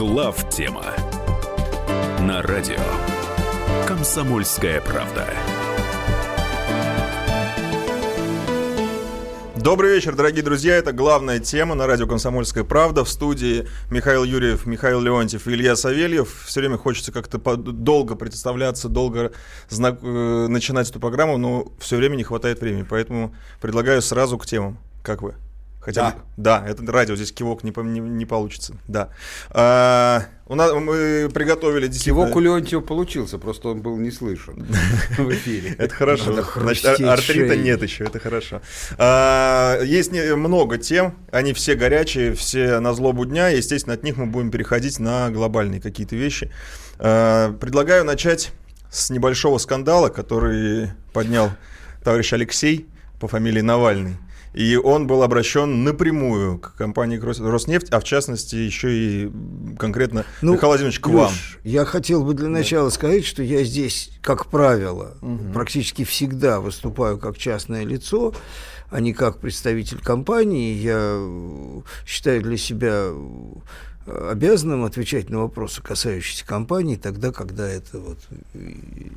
Главтема на радио «Комсомольская правда». Добрый вечер, дорогие друзья. Это главная тема на радио «Комсомольская правда». В студии Михаил Юрьев, Михаил Леонтьев и Илья Савельев. Все время хочется как-то долго представляться, долго начинать эту программу, но все время не хватает времени. Поэтому предлагаю сразу к темам. Как вы? Хотя да, это радио, здесь кивок не получится. Да. Мы приготовили действительно... Кивок у Леонтьева получился, просто он был не слышен в эфире. Это хорошо. Значит, артрита нет еще, это хорошо. Есть много тем, они все горячие, все на злобу дня. Естественно, от них мы будем переходить на глобальные какие-то вещи. Предлагаю начать с небольшого скандала, который поднял товарищ Алексей по фамилии Навальный. И он был обращен напрямую к компании «Роснефть», а в частности еще и конкретно, Михаил Владимирович, к вам. Я хотел бы для начала сказать, что я здесь, как правило, практически всегда выступаю как частное лицо, а не как представитель компании. Я считаю для себя обязанным отвечать на вопросы, касающиеся компании, тогда, когда это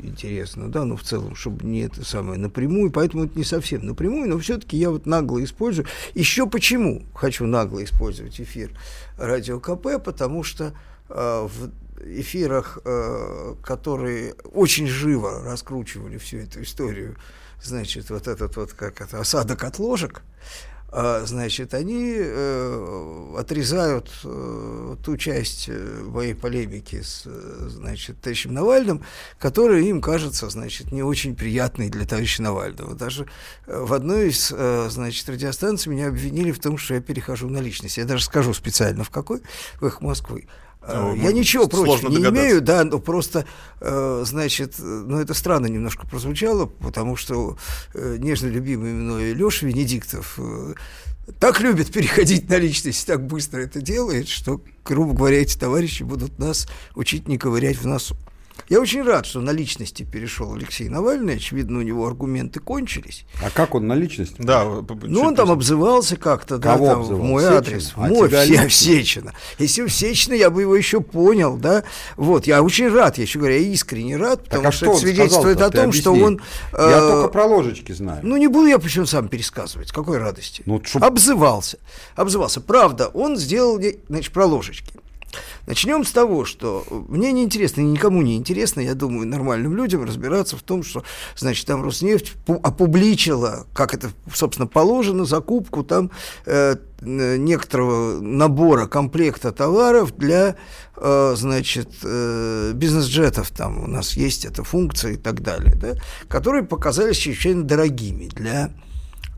интересно, да, но в целом, чтобы не это самое напрямую, поэтому это не совсем напрямую, но все-таки я нагло использую. Еще почему хочу нагло использовать эфир радио КП, потому что в эфирах, которые очень живо раскручивали всю эту историю, значит, осадок от ложек, значит, они отрезают ту часть моей полемики с, значит, товарищем Навальным, которая им кажется, значит, не очень приятной для товарища Навального. Даже в одной из, значит, радиостанций меня обвинили в том, что я перехожу на личность. Я даже скажу специально в какой, в «Эхо Москвы». Я ничего против не имею, да, но просто, значит, это странно немножко прозвучало, потому что нежно любимый мной Леша Венедиктов так любит переходить на личность, так быстро это делает, что, грубо говоря, эти товарищи будут нас учить не ковырять в носу. Я очень рад, что на личности перешел Алексей Навальный. Очевидно, у него аргументы кончились. А как он на личности? Да, он там обзывался как-то, кого да, там, обзывал? В мой Сечин? Адрес, в мой, в Сечина. Если в Сечина, я бы его еще понял, да. Вот, я очень рад, я еще говорю, я искренне рад, потому что это свидетельствует о том, что он... Я только про ложечки знаю. Не буду я причем сам пересказывать, какой радости. Обзывался. Правда, он сделал, значит, про ложечки. Начнем с того, что мне неинтересно, никому не интересно, я думаю, нормальным людям разбираться в том, что, значит, там Роснефть опубличила, как это, собственно, положено, закупку там некоторого набора, комплекта товаров для, значит, бизнес-джетов, там у нас есть эта функция и так далее, да, которые показались чрезвычайно дорогими для...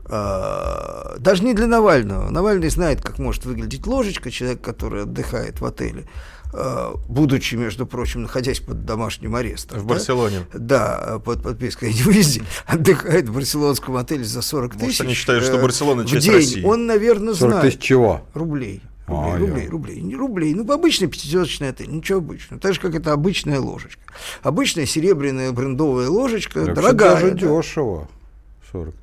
Даже не для Навального. Навальный знает, как может выглядеть ложечка, человек, который отдыхает в отеле, будучи, между прочим, находясь под домашним арестом. В Барселоне. Да, под подпиской о невыезде, отдыхает в барселонском отеле за 40 тысяч. Может, они считают, что Барселона часть России. Он, наверное, знает. 40 тысяч чего? Рублей. Обычный пятизвездочный отель, ничего обычного. Так же, как это обычная ложечка. Обычная серебряная брендовая ложечка, так дорогая. Даже дешево. 40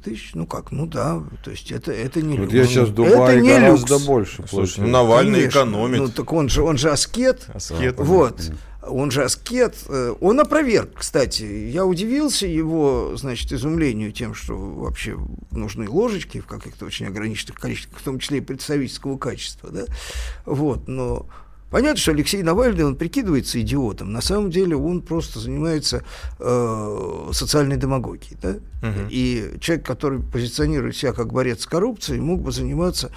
тысяч, да, то есть это не люкс. Я сейчас в Дубае гораздо больше плачу. Навальный экономит. Так он же аскет. Он же аскет. Он опроверг, кстати. Я удивился его, значит, изумлению тем, что вообще нужны ложечки в каких-то очень ограниченных количествах, в том числе и представительского качества, да. Но понятно, что Алексей Навальный, он прикидывается идиотом. На самом деле он просто занимается социальной демагогией. Да? И человек, который позиционирует себя как борец с коррупцией, мог бы заниматься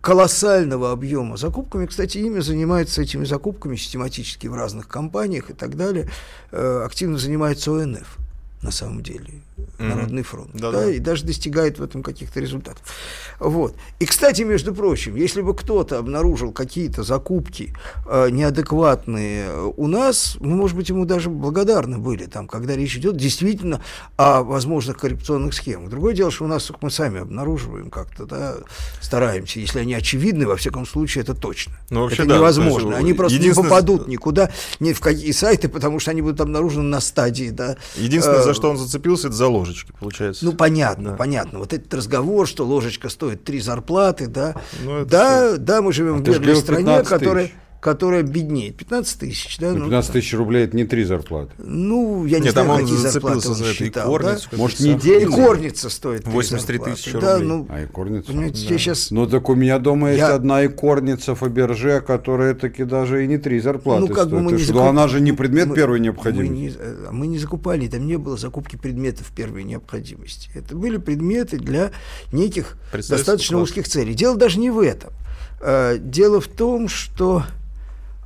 колоссального объема закупками. Кстати, ими занимаются этими закупками систематически в разных компаниях и так далее. Активно занимается ОНФ, на самом деле, Народный фронт, да, и даже достигает в этом каких-то результатов. И, кстати, между прочим, если бы кто-то обнаружил какие-то закупки неадекватные у нас, мы, может быть, ему даже благодарны были, там, когда речь идет действительно о возможных коррупционных схемах. Другое дело, что у нас мы сами обнаруживаем как-то, да, стараемся, если они очевидны, во всяком случае, это точно. Это невозможно. Они просто не попадут никуда, ни в какие сайты, потому что они будут обнаружены на стадии, да. Единственное, за что он зацепился, это за ложечку. ложечки, получается. Ну, понятно, да. Понятно. Вот этот разговор, что ложечка стоит 3 зарплаты, да. Да, мы живем в бедной стране, которая беднеет. 15 тысяч, да? 15 тысяч рублей – это не 3 зарплаты. Ну, я не знаю, какие зарплаты он считал. Да? Может, недельная? И корница стоит 83 тысячи рублей. Да, ну, и корница? Понимаете, да. Сейчас... Ну, так у меня дома есть одна и корница Фаберже, которая таки даже и не 3 зарплаты ну, как стоит. Она же не предмет первой необходимости. Мы не закупали, там не было закупки предметов первой необходимости. Это были предметы для неких достаточно узких целей. Дело даже не в этом. Дело в том, что...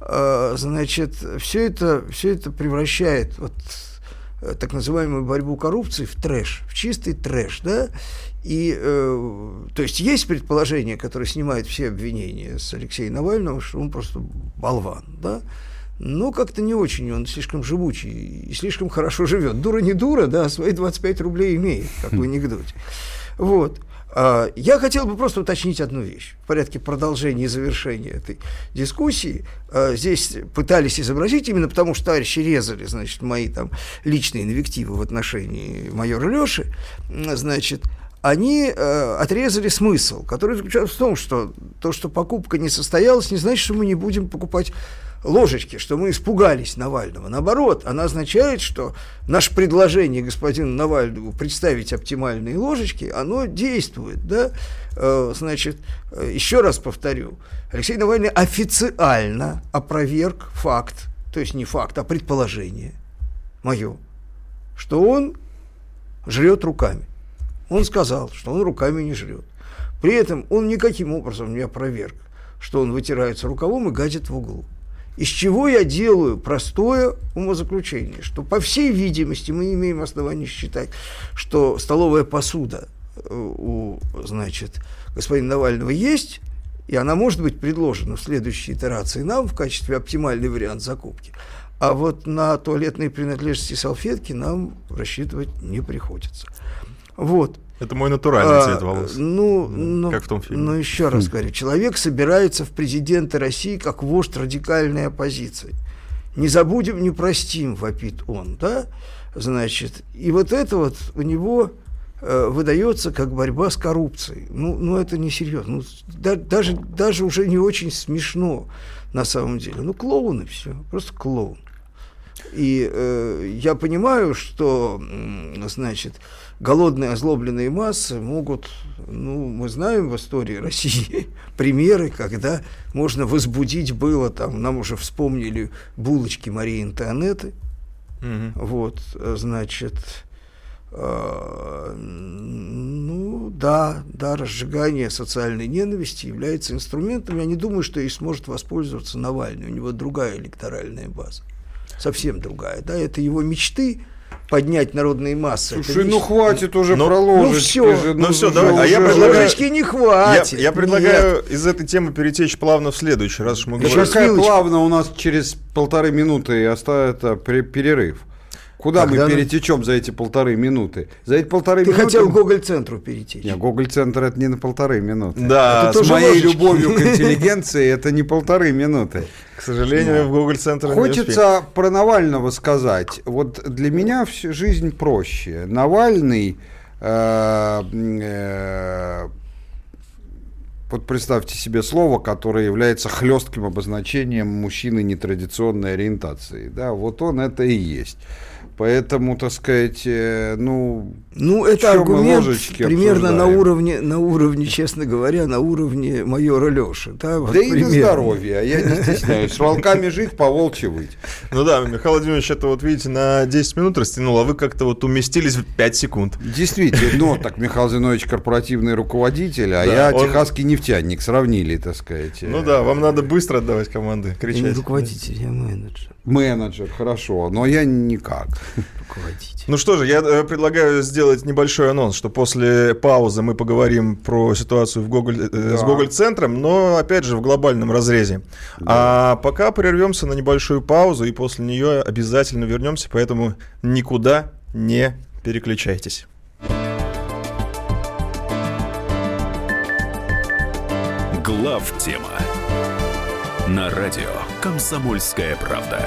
Значит, все это превращает вот так называемую борьбу коррупции в трэш, в чистый трэш, да? И, то есть есть предположение, которое снимает все обвинения с Алексея Навального, что он просто болван, да? Но как-то не очень, он слишком живучий и слишком хорошо живет. Дура не дура, да, а свои 25 рублей имеет, как в анекдоте. Вот. Я хотел бы просто уточнить одну вещь. В порядке продолжения и завершения этой дискуссии здесь пытались изобразить, именно потому что товарищи резали, значит, мои там личные инвективы в отношении майора Лёши, значит, они отрезали смысл, который заключался в том, что то, что покупка не состоялась, не значит, что мы не будем покупать ложечки, что мы испугались Навального. Наоборот, она означает, что наше предложение господину Навальному представить оптимальные ложечки, оно действует, да? Значит, еще раз повторю, Алексей Навальный официально опроверг факт, то есть не факт, а предположение мое, что он жрет руками. Он сказал, что он руками не жрет. При этом он никаким образом не опроверг, что он вытирается рукавом и гадит в углу. Из чего я делаю простое умозаключение, что, по всей видимости, мы имеем основание считать, что столовая посуда у, значит, господина Навального есть, и она может быть предложена в следующей итерации нам в качестве оптимальный вариант закупки. А вот на туалетные принадлежности и салфетки нам рассчитывать не приходится. Вот. Это мой натуральный цвет волос, как в том фильме. Ну, еще раз говорю, человек собирается в президенты России как вождь радикальной оппозиции. Не забудем, не простим, вопит он, да? Значит, и вот это вот у него выдается как борьба с коррупцией. Ну это несерьезно. Даже уже не очень смешно на самом деле. Ну, клоуны все, просто клоун. И я понимаю, что, значит, голодные, озлобленные массы могут, мы знаем в истории России примеры, когда можно возбудить было, там, нам уже вспомнили булочки Марии Антуанетты, вот, значит, разжигание социальной ненависти является инструментом, я не думаю, что и сможет воспользоваться Навальный, у него другая электоральная база, совсем другая, да, это его мечты, поднять народные массы. Слушай, хватит уже про ложечки. Ложечки не хватит. Я предлагаю из этой темы перетечь плавно в следующий, раз уж мы говорим. Какая плавно у нас через 1,5 минуты оставится перерыв. Куда мы перетечем за эти 1,5 минуты? За эти 1,5 минуты... Ты хотел к Гоголь-центру перетечь. Нет, Гоголь-центр – это не на 1,5 минуты. Да, с моей любовью к интеллигенции это не 1,5 минуты. К сожалению, в Гоголь-центр не успеем. Хочется про Навального сказать. Вот для меня жизнь проще. Навальный... Вот представьте себе слово, которое является хлестким обозначением мужчины нетрадиционной ориентации. Да, вот он это и есть. Поэтому, так сказать, это аргумент примерно на уровне, честно говоря, на уровне майора Лёши. Да, вот да и на здоровье, я не стесняюсь. С волками жить, по-волчьи выть. Ну да, Михаил Владимирович, это вот видите, на 10 минут растянул, а вы как-то вот уместились в 5 секунд. Действительно, так Михаил Зинович корпоративный руководитель, а я техасский нефтяник, сравнили, так сказать. Ну да, вам надо быстро отдавать команды, кричать. Я не руководитель, я менеджер. Менеджер, хорошо, но я никак. Ну что же, я предлагаю сделать небольшой анонс, что после паузы мы поговорим про ситуацию с Гоголь-центром, но, опять же, в глобальном разрезе. Да. А пока прервемся на небольшую паузу, и после нее обязательно вернемся, поэтому никуда не переключайтесь. Главтема на радио «Комсомольская правда».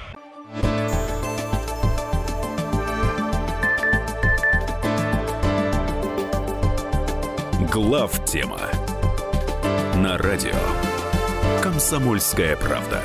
Главтема на радио «Комсомольская правда».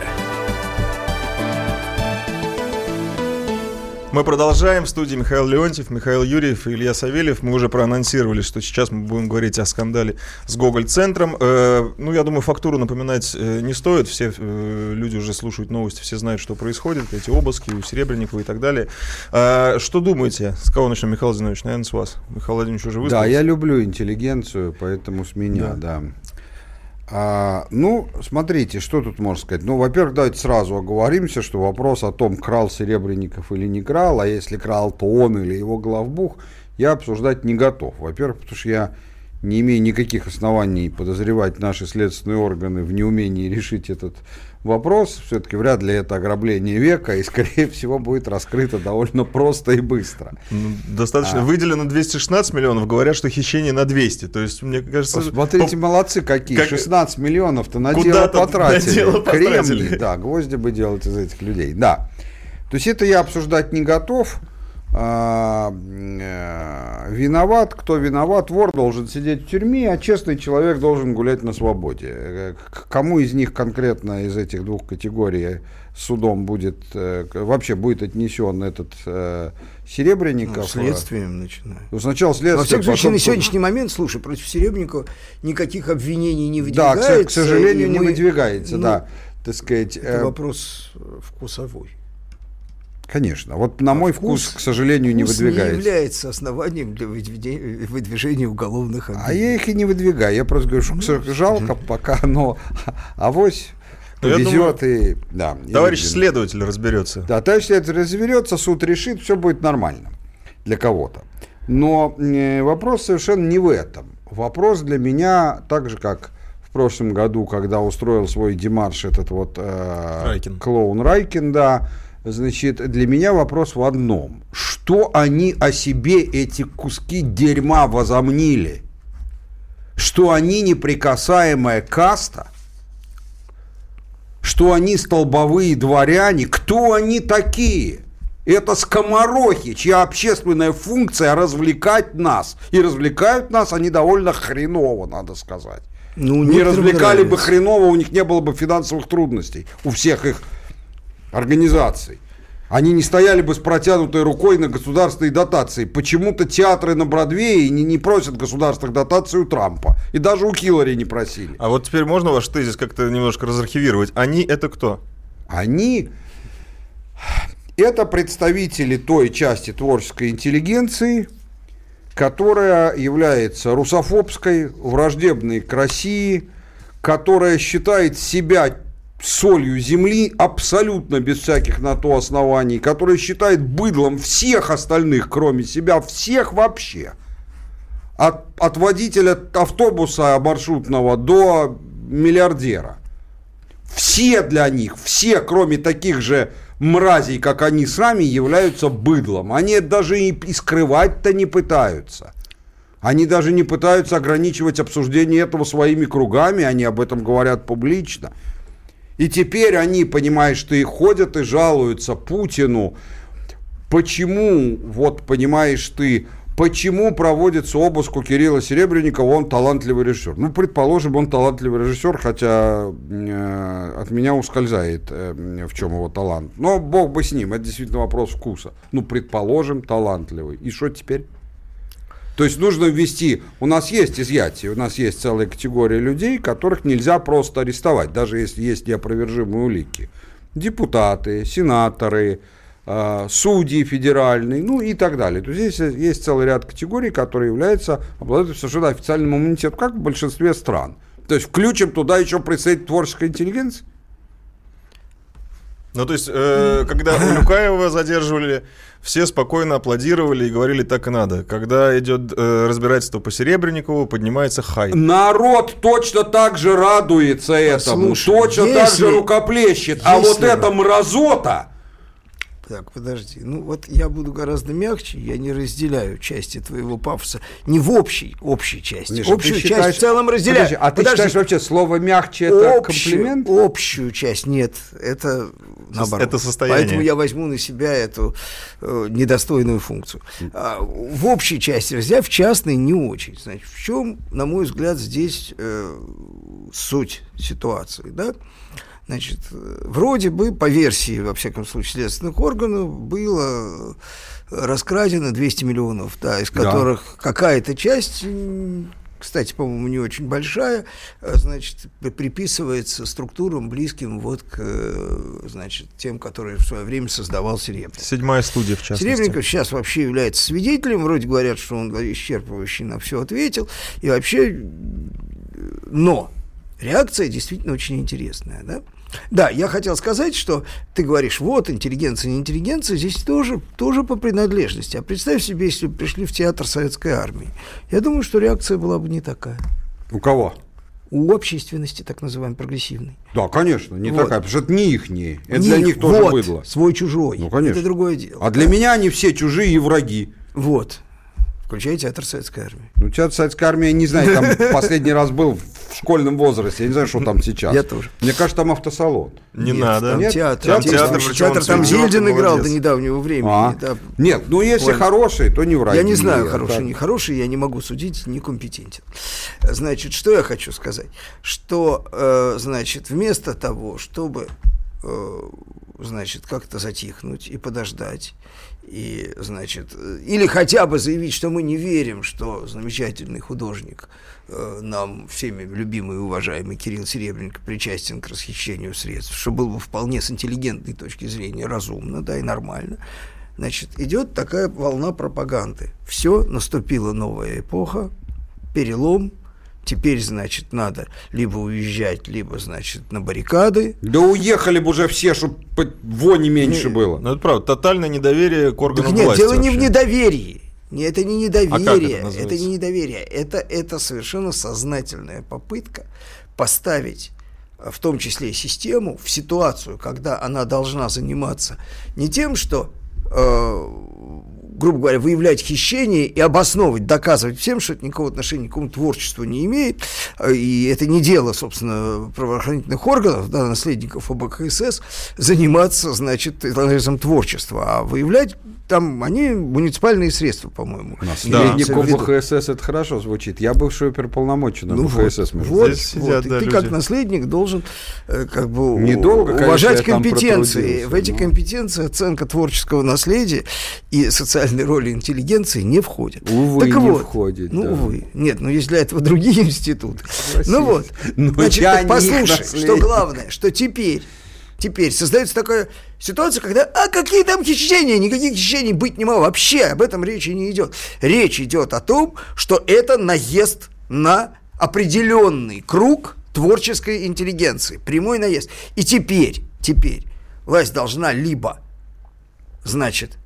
Мы продолжаем. В студии Михаил Леонтьев, Михаил Юрьев и Илья Савельев. Мы уже проанонсировали, что сейчас мы будем говорить о скандале с Гоголь-центром. Ну, я думаю, фактуру напоминать не стоит. Все люди уже слушают новости, все знают, что происходит. Эти обыски у Серебренникова и так далее. Что думаете? С кого начнем, Михаил Зинович? Наверное, с вас. Михаил Владимирович уже высказался. Да, я люблю интеллигенцию, поэтому с меня, да. Ну, смотрите, что тут можно сказать. Ну, во-первых, давайте сразу оговоримся, что вопрос о том, крал Серебренников или не крал, а если крал, то он или его главбух, я обсуждать не готов. Во-первых, потому что я не имею никаких оснований подозревать наши следственные органы в неумении решить этот вопрос. Все-таки вряд ли это ограбление века, и, скорее всего, будет раскрыто довольно просто и быстро. Достаточно. Выделено 216 миллионов, говорят, что хищение на 200. То есть, мне кажется... Смотрите, молодцы какие. 16 миллионов-то на дело потратили. Кремний, да, гвозди бы делать из этих людей. Да. То есть, это я обсуждать не готов. Виноват, кто виноват, вор должен сидеть в тюрьме, а честный человек должен гулять на свободе. К кому из них конкретно, из этих двух категорий, судом будет, вообще будет отнесен этот Серебренников? Ну, следствием начинает. Ну, сначала следствие. Во всяком случае, на сегодняшний момент, слушай, против Серебренникова никаких обвинений не выдвигается. Да, к сожалению, не выдвигается, ну, да. Так сказать, это вопрос вкусовой. Конечно. Вот на мой вкус, к сожалению, не выдвигается. Не является основанием для выдвижения уголовных обвинений. А я их и не выдвигаю. Я просто говорю, что жалко пока, но авось повезет. И, да, товарищ следователь разберется. Да, товарищ следователь разберется, суд решит, все будет нормально для кого-то. Но вопрос совершенно не в этом. Вопрос для меня, так же как в прошлом году, когда устроил свой демарш этот вот Райкин. Клоун Райкин, да. Значит, для меня вопрос в одном. Что они о себе, эти куски дерьма, возомнили? Что они неприкасаемая каста? Что они столбовые дворяне? Кто они такие? Это скоморохи, чья общественная функция развлекать нас. И развлекают нас они довольно хреново, надо сказать. Ну, не развлекали бы хреново, у них не было бы финансовых трудностей. У всех их организаций. Они не стояли бы с протянутой рукой на государственные дотации. Почему-то театры на Бродвее не просят государственных дотаций у Трампа. И даже у Хиллари не просили. А вот теперь можно ваш тезис как-то немножко разархивировать? Они это кто? Они это представители той части творческой интеллигенции, которая является русофобской, враждебной к России, которая считает себя солью земли, абсолютно без всяких на то оснований, который считает быдлом всех остальных, кроме себя, всех вообще. От водителя автобуса маршрутного до миллиардера. Все для них, все, кроме таких же мразей, как они сами, являются быдлом. Они даже и скрывать-то не пытаются. Они даже не пытаются ограничивать обсуждение этого своими кругами, они об этом говорят публично. И теперь они, понимаешь, ты ходят и жалуются Путину. Почему, вот понимаешь ты, почему проводится обыск у Кирилла Серебренникова, он талантливый режиссер? Ну, предположим, он талантливый режиссер, хотя от меня ускользает, в чем его талант. Но бог бы с ним, это действительно вопрос вкуса. Ну, предположим, талантливый. И что теперь? То есть нужно ввести, у нас есть изъятие, у нас есть целая категория людей, которых нельзя просто арестовать, даже если есть неопровержимые улики. Депутаты, сенаторы, судьи федеральные, ну и так далее. То есть есть целый ряд категорий, которые являются, обладают совершенно официальным иммунитетом, как в большинстве стран. То есть включим туда еще представителей творческой интеллигенции? Ну, то есть, когда Улюкаева задерживали, все спокойно аплодировали и говорили, так и надо. Когда идет разбирательство по Серебренникову, поднимается хай. Народ точно так же радуется этому, так же рукоплещет. А вот эта мразота... Так, подожди. Ну, вот я буду гораздо мягче, я не разделяю части твоего пафоса. Не в общей части. Леша, общую часть считаешь... в целом разделяю. Подожди, а подожди. Ты считаешь вообще слово «мягче» — это комплимент? Общую часть нет. Это наоборот. Это состояние. Поэтому я возьму на себя эту недостойную функцию. В общей части разделяю, в частной не очень. Значит, в чем, на мой взгляд, здесь суть ситуации, да? Значит, вроде бы, по версии, во всяком случае, следственных органов, было раскрадено 200 миллионов, да, из которых какая-то часть, кстати, по-моему, не очень большая, значит, приписывается структурам, близким вот к, значит, тем, которые в свое время создавал Серебренников. Седьмая студия, в частности. Серебренников сейчас вообще является свидетелем, вроде говорят, что он исчерпывающе на все ответил, и вообще, но реакция действительно очень интересная, да? Да, я хотел сказать, что ты говоришь, вот, интеллигенция, не интеллигенция, здесь тоже по принадлежности. А представь себе, если бы пришли в театр советской армии. Я думаю, что реакция была бы не такая. У кого? У общественности, так называемой, прогрессивной. Да, конечно, не такая, потому что это не ихние. Это не для них тоже быдло. Свой-чужой. Ну, конечно. Это другое дело. А для меня они все чужие и враги. Вот. Включая театр советской армии. Ну, театр советской армии, я не знаю, там последний раз был в школьном возрасте, я не знаю, что там сейчас. Я тоже. Мне кажется, там автосалон. Не надо. Там театр, там Зельдин играл до недавнего времени. Нет, ну, если хороший, то не враги. Я не знаю, хороший, не хороший, я не могу судить, некомпетентен. Значит, что я хочу сказать? Что, значит, вместо того, чтобы, значит, как-то затихнуть и подождать, и, значит, или хотя бы заявить, что мы не верим, что замечательный художник, нам всеми любимый и уважаемый Кирилл Серебренников, причастен к расхищению средств, что было бы вполне с интеллигентной точки зрения разумно, да, и нормально. Значит, идет такая волна пропаганды. Все, наступила новая эпоха, перелом. Теперь, значит, надо либо уезжать, либо, значит, на баррикады. Да уехали бы уже все, чтобы вони меньше было. Ну, это правда, тотальное недоверие к органам власти. Нет, дело вообще не в недоверии. Это не недоверие. А это не недоверие. Это совершенно сознательная попытка поставить, в том числе и систему, в ситуацию, когда она должна заниматься не тем, что... грубо говоря, выявлять хищение и обосновывать, доказывать всем, что это никакого отношения к какому творчеству не имеет, и это не дело, собственно, правоохранительных органов, да, наследников ОБХСС, заниматься, значит, анализом творчества, а выявлять там они муниципальные средства, по-моему. Наследник ОБХСС, это хорошо звучит. Я бывший оперполномоченный ОБХСС. Ты как наследник должен как бы уважать компетенции. В эти компетенции оценка творческого наследия и социального роли интеллигенции не входит. Увы, так не вот, входит. Ну, да. Увы. Нет, ну, есть для этого другие институты. Россия. Ну, вот. Но значит, так послушай, что главное, что теперь создается такая ситуация, когда, какие там хищения? Никаких хищений быть не могло. Вообще об этом речи не идет. Речь идет о том, что это наезд на определенный круг творческой интеллигенции. Прямой наезд. И теперь власть должна либо, значит,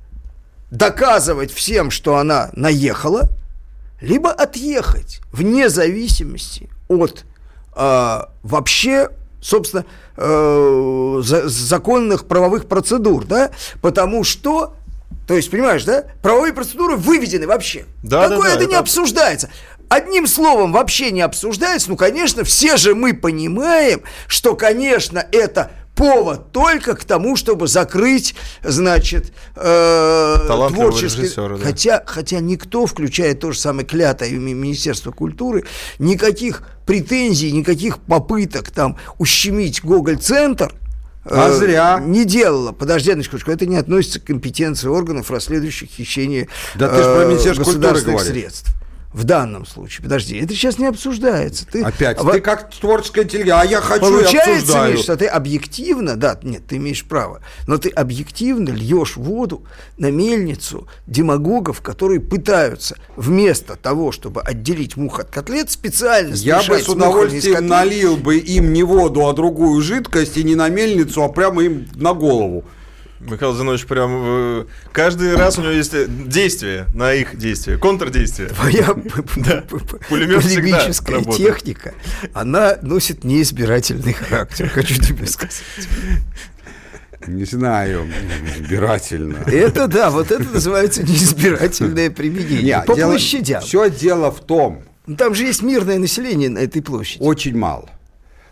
доказывать всем, что она наехала, либо отъехать, вне зависимости от вообще, собственно, законных правовых процедур, да, потому что, то есть, понимаешь, да, правовые процедуры выведены вообще, не обсуждается. Одним словом, вообще не обсуждается, ну, конечно, все же мы понимаем, что, конечно, это... повод только к тому, чтобы закрыть, значит, творческий... режиссера, да. Хотя никто, включая то же самое клятое Министерство культуры, никаких претензий, никаких попыток там ущемить Гоголь-центр зря не делала. Подожди, Анечка, это не относится к компетенции органов, расследующих хищение государственных средств. в данном случае. Подожди, это сейчас не обсуждается. Ты как творческая интеллигенция, а я хочу и обсуждаю. Получается, Миш, что ты объективно, да, нет, ты имеешь право, но ты объективно льешь воду на мельницу демагогов, которые пытаются вместо того, чтобы отделить мух от котлет, специально смешать. Я бы с удовольствием налил бы им не воду, а другую жидкость, и не на мельницу, а прямо им на голову. Михаил Зинович прям... Каждый раз у него есть действие на их действие, контрдействие. Твоя полемическая техника, она носит неизбирательный характер, хочу тебе сказать. Не знаю, избирательно. Это да, вот это называется неизбирательное применение. По площадям. Все дело в том... Там же есть мирное население на этой площади. Очень мало.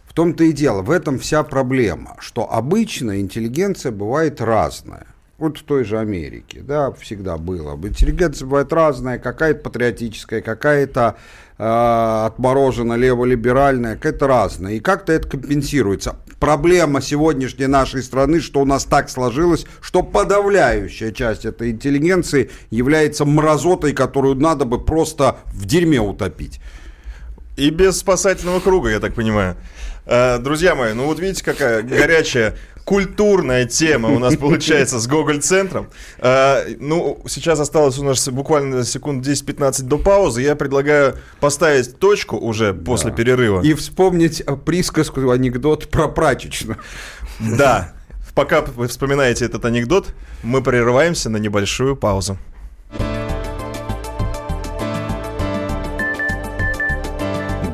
В том-то и дело, в этом вся проблема, что обычно интеллигенция бывает разная. Вот в той же Америке, да, всегда было. Интеллигенция бывает разная, какая-то патриотическая, какая-то отморожена, леволиберальная, какая-то разная. И как-то это компенсируется. Проблема сегодняшней нашей страны, что у нас так сложилось, что подавляющая часть этой интеллигенции является мразотой, которую надо бы просто в дерьме утопить. И без спасательного круга, я так понимаю. Друзья мои, ну вот видите, какая горячая культурная тема у нас получается с Гоголь-центром. Ну, сейчас осталось у нас буквально секунд 10-15 до паузы. Я предлагаю поставить точку уже после перерыва. И вспомнить присказку, анекдот про прачечную. Да. Пока вы вспоминаете этот анекдот, мы прерываемся на небольшую паузу.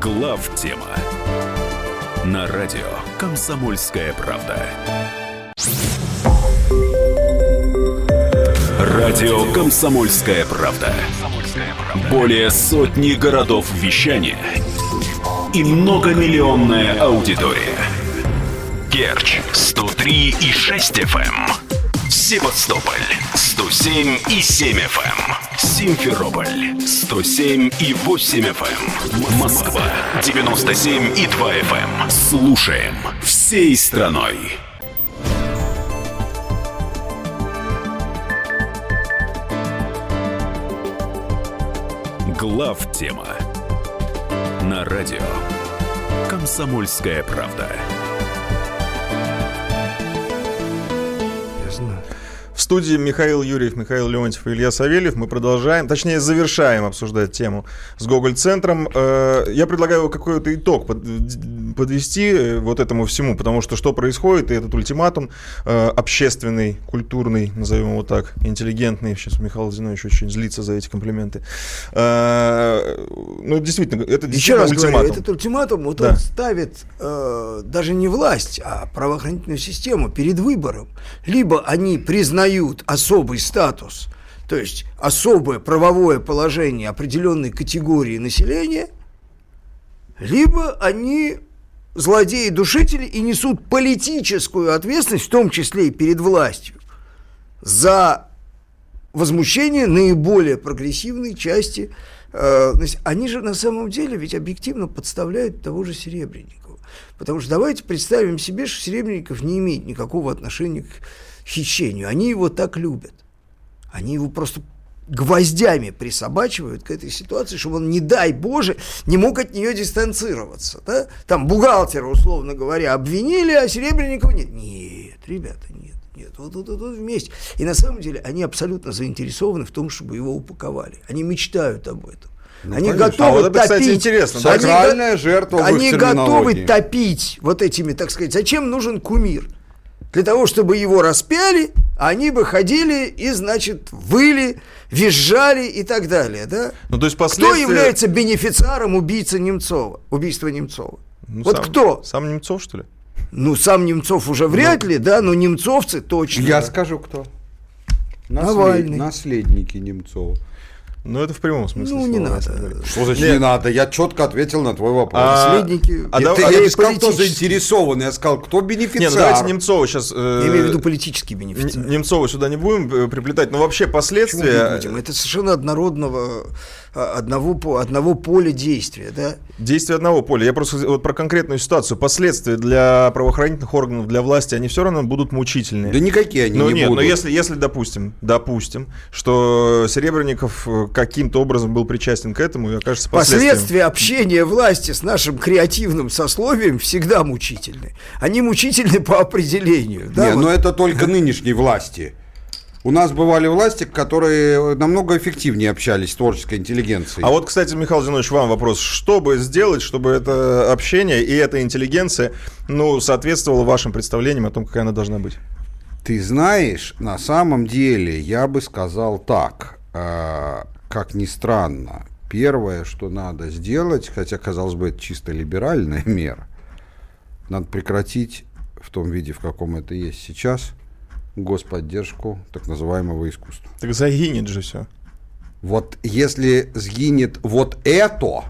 Главтема на радио «Комсомольская правда». Радио «Комсомольская правда». Более сотни городов вещания и многомиллионная аудитория. Керчь 103,6 FM, Севастополь 107,7 FM, Симферополь 107,8 FM, Москва 97,2 FM. Слушаем всей страной. Главтема на радио «Комсомольская правда». В студии Михаил Юрьев, Михаил Леонтьев и Илья Савельев. Мы продолжаем, точнее завершаем обсуждать тему с Гоголь-центром. Я предлагаю какой-то итог подвести вот этому всему, потому что что происходит, и этот ультиматум общественный, культурный, назовем его так, интеллигентный. Сейчас Михаил Зинович очень злится за эти комплименты. Ну, действительно, это действительно ультиматум. Еще раз говорю, этот ультиматум, вот да, он ставит даже не власть, а правоохранительную систему перед выбором. Либо они признают особый статус, то есть особое правовое положение определенной категории населения, либо они злодеи-душители и несут политическую ответственность, в том числе и перед властью, за возмущение наиболее прогрессивной части. Они же на самом деле ведь объективно подставляют того же Серебренникова. Потому что давайте представим себе, что Серебренников не имеет никакого отношения к хищению. Они его так любят. Они его просто гвоздями присобачивают к этой ситуации, чтобы он, не дай Боже, не мог от нее дистанцироваться. Да? Там бухгалтера, условно говоря, обвинили, а Серебренникова нет. Нет, ребята, нет. Вот вместе. И на самом деле они абсолютно заинтересованы в том, чтобы его упаковали. Они мечтают об этом. Они готовы топить вот этими, так сказать, зачем нужен кумир? Для того, чтобы его распяли, они бы ходили и, значит, выли, визжали и так далее, да? Ну, то есть последствия... Кто является бенефициаром убийства Немцова? Ну, вот сам, кто? Сам Немцов, что ли? Ну, сам Немцов уже вряд ли, да, но немцовцы точно. Я скажу, кто. Навальный. Наследники Немцова. Ну, это в прямом смысле слова. Ну, не надо. Что значит не надо? Я четко ответил на твой вопрос. Наследники... Я не сказал, кто заинтересован, я сказал, кто бенефициар. Нет, ну, давайте Немцова сейчас... Я имею в виду политический бенефициар. Немцова сюда не будем приплетать, но вообще последствия... Это совершенно одного поля действия, да? Действие одного поля. Я просто вот про конкретную ситуацию. Последствия для правоохранительных органов, для власти, они все равно будут мучительные. Да никакие они не будут. Но если допустим, что Серебренников каким-то образом был причастен к этому и окажется последствием. Последствия общения власти с нашим креативным сословием всегда мучительны. Они мучительны по определению. Да, но это только нынешней власти. У нас бывали власти, которые намного эффективнее общались с творческой интеллигенцией. А вот, кстати, Михаил Зинович, вам вопрос. Что бы сделать, чтобы это общение и эта интеллигенция, ну, соответствовала вашим представлениям о том, какая она должна быть? Ты знаешь, на самом деле, я бы сказал так. Как ни странно, первое, что надо сделать, хотя, казалось бы, это чисто либеральная мера, надо прекратить в том виде, в каком это есть сейчас, господдержку так называемого искусства. Так загинет же все. Вот если сгинет вот это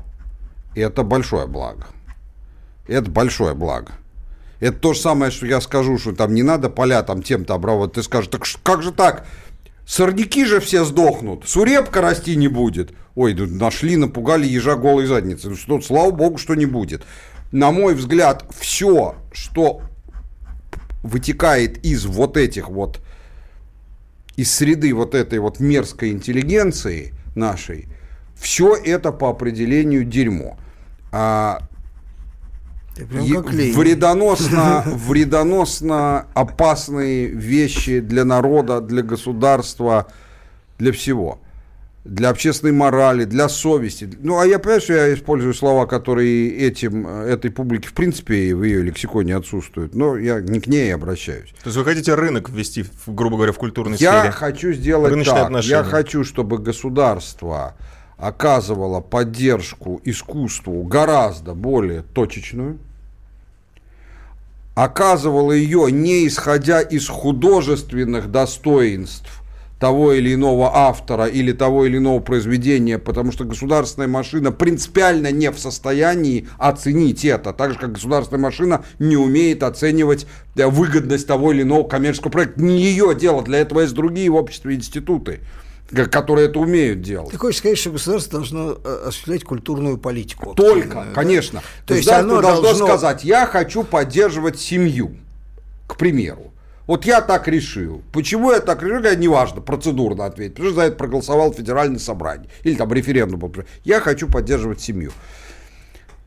большое благо. Это большое благо. Это то же самое, что я скажу, что там не надо поля там тем-то обрабатывать. Ты скажешь, так как же так? Сорняки же все сдохнут, сурепка расти не будет. Ой, нашли, напугали ежа голой задницей. Что, слава богу, что не будет. На мой взгляд, все, что вытекает из вот этих вот, из среды вот этой вот мерзкой интеллигенции нашей, все это по определению дерьмо. Вредоносно опасные вещи для народа, для государства, для всего. Для общественной морали, для совести. Ну, а я понимаю, что я использую слова, которые этой публике, в принципе, в ее лексиконе отсутствуют. Но я не к ней обращаюсь. То есть вы хотите рынок ввести, грубо говоря, в культурной сфере? Я хочу сделать рыночные так. Отношения. Я хочу, чтобы государство оказывала поддержку искусству гораздо более точечную, оказывала ее не исходя из художественных достоинств того или иного автора или того или иного произведения, потому что государственная машина принципиально не в состоянии оценить это, так же, как государственная машина не умеет оценивать выгодность того или иного коммерческого проекта. Не ее дело, для этого есть другие в обществе институты, которые это умеют делать. Ты хочешь сказать, что государство должно осуществлять культурную политику? Только, да? Конечно. То есть оно должно сказать, я хочу поддерживать семью, к примеру. Вот я так решил. Почему я так решил? Я неважно, процедурно ответить. Потому что за это проголосовал федеральное собрание. Или там референдум был. Я хочу поддерживать семью.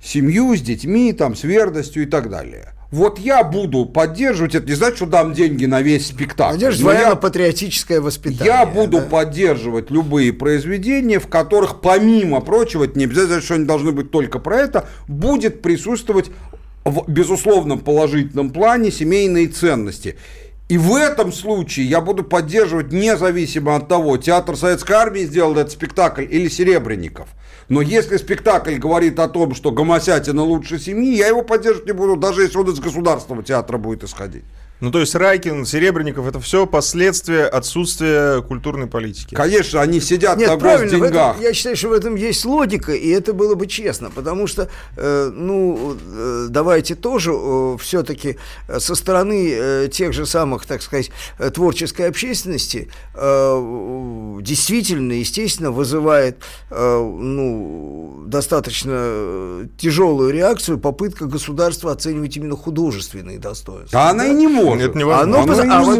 Семью с детьми, там, с верностью и так далее. Вот я буду поддерживать, это не значит, что дам деньги на весь спектакль. Поддерживать военно-патриотическое воспитание. Я буду поддерживать любые произведения, в которых, помимо прочего, это не обязательно, что они должны быть только про это, будет присутствовать в безусловном положительном плане семейные ценности. И в этом случае я буду поддерживать независимо от того, театр Советской Армии сделал этот спектакль или Серебренников. Но если спектакль говорит о том, что гомосятина лучше семьи, я его поддерживать не буду, даже если он из государственного театра будет исходить. Ну, то есть Райкин, Серебренников, это все последствия отсутствия культурной политики. Конечно, они сидят на госденьгах. Я считаю, что в этом есть логика, и это было бы честно, потому что, давайте тоже все-таки со стороны тех же самых, так сказать, творческой общественности действительно, естественно, вызывает, достаточно тяжелую реакцию попытка государства оценивать именно художественные достоинства. Да, она и не может. Оно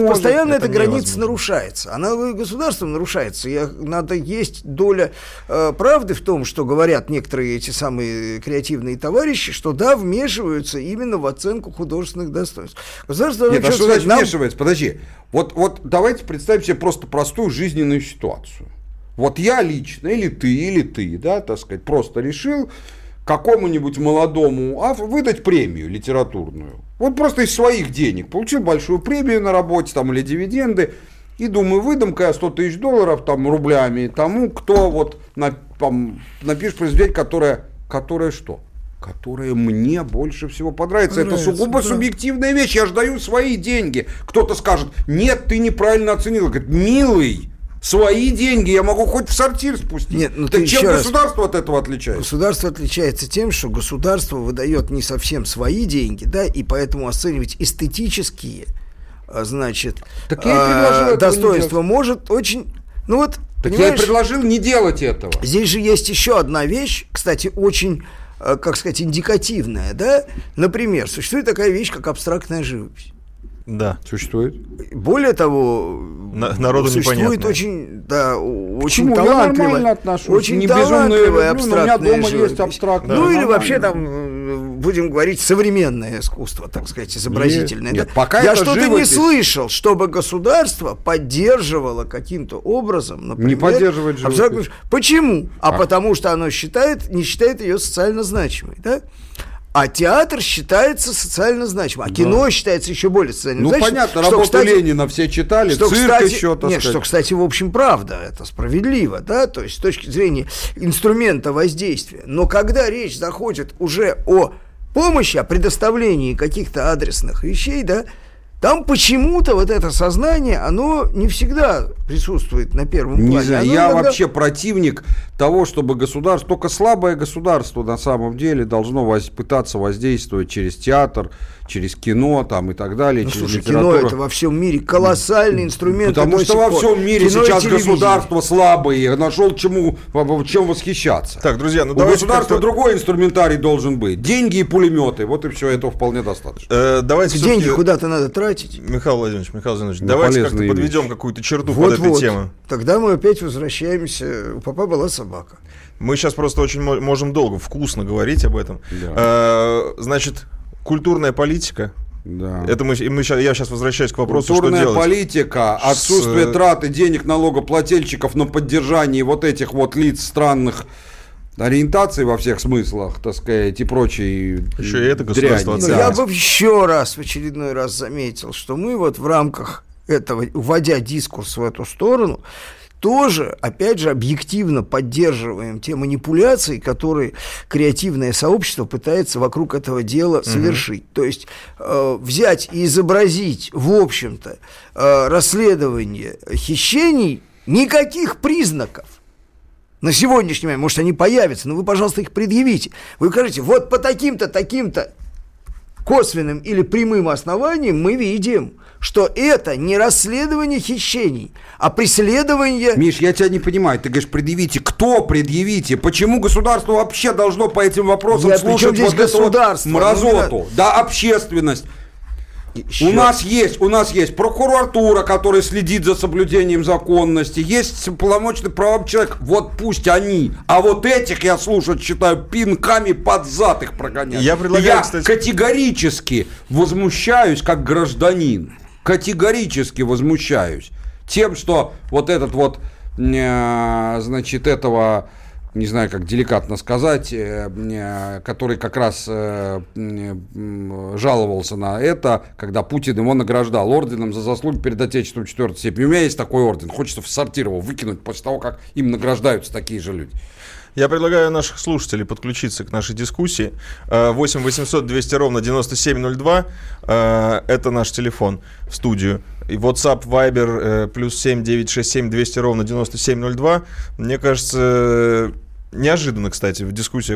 постоянно эта граница нарушается. Она государством нарушается. Надо есть доля правды в том, что говорят некоторые эти самые креативные товарищи, что да, вмешиваются именно в оценку художественных достоинств. Нет, а что значит вмешивается? Подожди. Вот давайте представим себе просто простую жизненную ситуацию. Вот я лично, или ты, да, так сказать, просто решил какому-нибудь молодому выдать премию литературную. Вот просто из своих денег. Получил большую премию на работе там, или дивиденды. И думаю, выдам-ка я $100 000 там, рублями тому, кто вот напишет произведение, которое что? Которое мне больше всего понравится. Это сугубо субъективная вещь. Я же даю свои деньги. Кто-то скажет, нет, ты неправильно оценил. Говорит, милый. Свои деньги я могу хоть в сортир спустить. Нет, так чем государство от этого отличается? Государство отличается тем, что государство выдает не совсем свои деньги, да, и поэтому оценивать эстетические, достоинства может очень... так я и предложил не делать этого. Здесь же есть еще одна вещь, кстати, очень, индикативная, да. Например, существует такая вещь, как абстрактная живопись. Да. Существует. Более того, народу существует очень, да, очень талантливая, очень талантливая абстрактная живопись. Ну или вообще там, будем говорить, современное искусство, так сказать, изобразительное. Нет, да? Пока я что-то не слышал, чтобы государство поддерживало каким-то образом, например, не поддерживает живопись. Почему? А потому что оно не считает ее социально значимой, да? А театр считается социально значимым, а кино считается еще более социально значимым. Ну, понятно, что, работу кстати, Ленина все читали, что, цирк кстати, еще, так нет, сказать. Что, кстати, в общем, правда, это справедливо, да, то есть с точки зрения инструмента воздействия. Но когда речь заходит уже о помощи, о предоставлении каких-то адресных вещей, да, там почему-то вот это сознание, оно не всегда присутствует на первом плане. Не знаю, я иногда... вообще противник того, чтобы государство, только слабое государство на самом деле должно пытаться воздействовать через театр, через кино там и так далее. Ну, через слушай, литературу. Кино это во всем мире колоссальный инструмент. Потому что во всем мире сейчас государство слабое, нашел чем восхищаться. Так, друзья, ну давайте. У государства другой инструментарий должен быть. Деньги и пулеметы, вот и все, этого вполне достаточно. Давайте деньги куда-то надо тратить. Михаил Владимирович, давайте как-то подведем какую-то черту под этой темой. Тогда мы опять возвращаемся. У папа была собака. Мы сейчас просто очень можем долго, вкусно говорить об этом. Да. Значит, культурная политика. Да. Это я сейчас возвращаюсь к вопросу, культурная что делать. Культурная политика, отсутствие траты денег налогоплательщиков на поддержание вот этих вот лиц странных ориентации во всех смыслах, так сказать, и прочие еще и это государство. Да. Я бы еще раз, в очередной раз заметил, что мы вот в рамках этого, уводя дискурс в эту сторону, тоже, опять же, объективно поддерживаем те манипуляции, которые креативное сообщество пытается вокруг этого дела совершить. То есть взять и изобразить, в общем-то, расследование хищений, никаких признаков на сегодняшний момент, может, они появятся, но вы, пожалуйста, их предъявите. Вы скажите, вот по таким-то, таким-то косвенным или прямым основаниям мы видим, что это не расследование хищений, а преследование... Миш, я тебя не понимаю. Ты говоришь, предъявите. Кто предъявите? Почему государство вообще должно по этим вопросам слушать вот государство? Эту вот мразоту? Да, общественность. Еще. У нас есть прокуратура, которая следит за соблюдением законности, есть полномочный правам человека, вот пусть они, а вот этих я слушать считаю пинками под зад их прогонять. Я категорически возмущаюсь, как гражданин, тем, что вот этот вот, значит, этого... не знаю, как деликатно сказать, который как раз жаловался на это, когда Путин его награждал орденом за заслуги перед Отечеством 4-й степени. У меня есть такой орден, хочется в сортир его выкинуть после того, как им награждаются такие же люди. Я предлагаю наших слушателей подключиться к нашей дискуссии. 8 800 200 ровно 9702, это наш телефон в студию. И WhatsApp, Viber, плюс 7 967 200 ровно 9702. Мне кажется, неожиданно, кстати, в дискуссии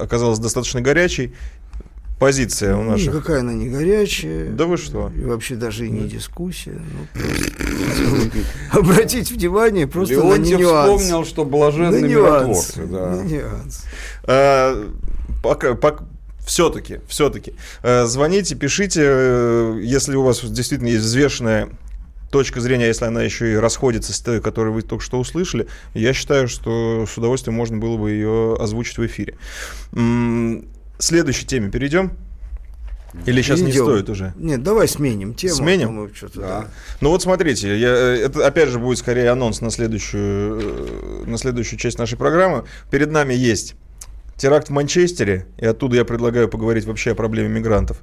оказалась достаточно горячей. Позиция у наших. Какая она не горячая. Да вы что? И вообще даже и не дискуссия. Обратить внимание просто на нюансы. Леонтьев вспомнил, что блаженный миротворцы. На нюансы. Все-таки. Звоните, пишите, если у вас действительно есть взвешенная точка зрения, если она еще и расходится с той, которую вы только что услышали. Я считаю, что с удовольствием можно было бы ее озвучить в эфире. К следующей теме перейдем? Или сейчас не стоит уже? Нет, давай сменим тему. Сменим? Да. Ну вот смотрите, это опять же будет скорее анонс на следующую часть нашей программы. Перед нами есть теракт в Манчестере, и оттуда я предлагаю поговорить вообще о проблеме мигрантов.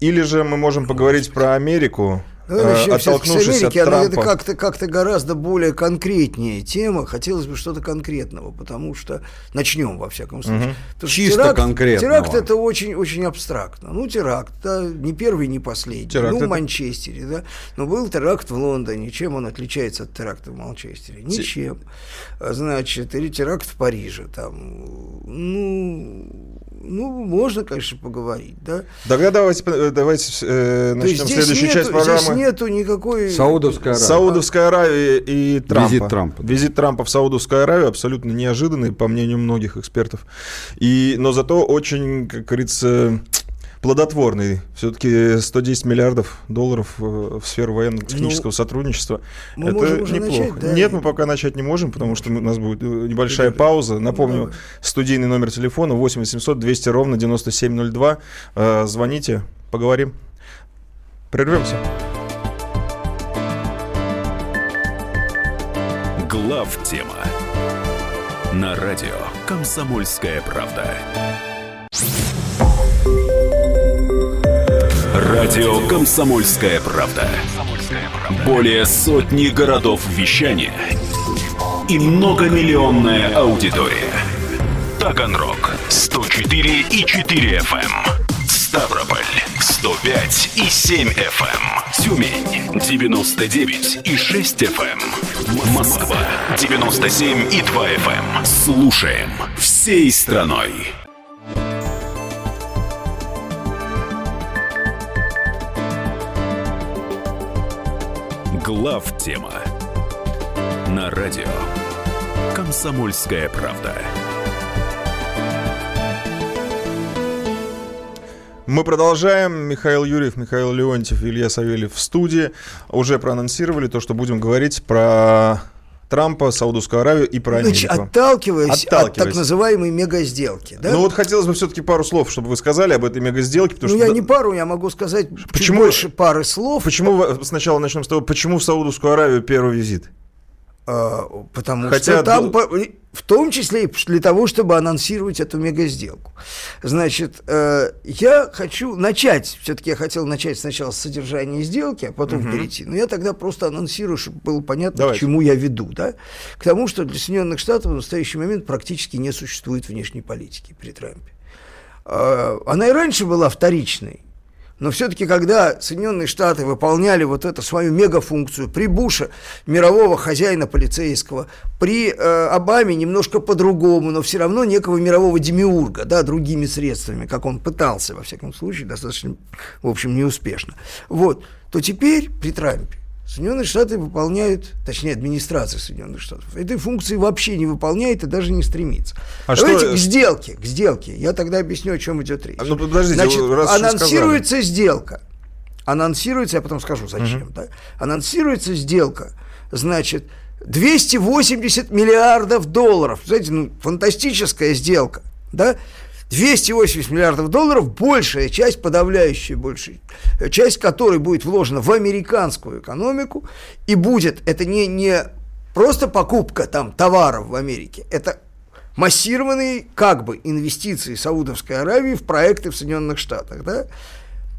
Или же мы можем поговорить про Америку, оттолкнувшись от Трампа. Это как-то гораздо более конкретнее тема. Хотелось бы что-то конкретного, потому что... Начнем, во всяком случае. Чисто конкретного. Теракт – это очень-очень абстрактно. Ну, теракт, да, не первый, не последний. В Манчестере, да. Но был теракт в Лондоне. Чем он отличается от теракта в Манчестере? Ничем. Значит, или теракт в Париже, там. Ну, можно, конечно, поговорить, да. Тогда давайте начнем следующую часть программы. Нету никакой... Саудовская Аравия и Трампа. Визит Трампа в Саудовскую Аравию абсолютно неожиданный, по мнению многих экспертов. Но зато очень, как говорится, плодотворный. Все-таки 110 миллиардов долларов в сферу военно-технического сотрудничества. Мы это неплохо. Начать, да? Нет, мы пока начать не можем, потому что у нас будет небольшая пауза. Напомню, студийный номер телефона 8-800-200-97-02. Звоните, поговорим. Прервемся. Главтема на радио «Комсомольская правда». Радио «Комсомольская правда». Более сотни городов вещания и многомиллионная аудитория. Таганрог 104,4 FM, Ставрополь 105,7 FM, Тюмень 99,6 FM, Москва 97,2 FM. Слушаем всей страной. Главтема на радио «Комсомольская правда». Мы продолжаем. Михаил Юрьев, Михаил Леонтьев, Илья Савельев в студии. Уже проанонсировали то, что будем говорить про Трампа, Саудовскую Аравию и про Америку. Значит, отталкиваясь от так называемой мега-сделки. Да? Ну вот хотелось бы все-таки пару слов, чтобы вы сказали об этой мега-сделке. Потому что я не пару, я могу сказать почему, больше пары слов. Почему, сначала начнем с того, почему в Саудовскую Аравию первый визит? Потому хотя что там, в том числе и для того, чтобы анонсировать эту мега-сделку. Значит, я хочу начать, все-таки я хотел начать сначала с содержания сделки, а потом перейти, но я тогда просто анонсирую, чтобы было понятно, к чему я веду, да? К тому, что для Соединенных Штатов в настоящий момент практически не существует внешней политики при Трампе. Она и раньше была вторичной. Но все-таки, когда Соединенные Штаты выполняли вот эту свою мегафункцию при Буше, мирового хозяина полицейского, при Обаме немножко по-другому, но все равно некого мирового демиурга, да, другими средствами, как он пытался, во всяком случае, достаточно, в общем, неуспешно, вот, то теперь при Трампе Соединенные Штаты выполняют, точнее, администрация Соединенных Штатов этой функции вообще не выполняет и даже не стремится. А давайте что... к сделке. Я тогда объясню, о чем идет речь. Ну, подождите, значит, анонсируется сделка. Я потом скажу, зачем. Да? Анонсируется сделка, значит, 280 миллиардов долларов. Знаете, ну, фантастическая сделка, да? 280 миллиардов долларов, большая часть, подавляющая большая часть, которой будет вложена в американскую экономику, и будет, это не просто покупка там товаров в Америке, это массированные как бы инвестиции Саудовской Аравии в проекты в Соединенных Штатах, да?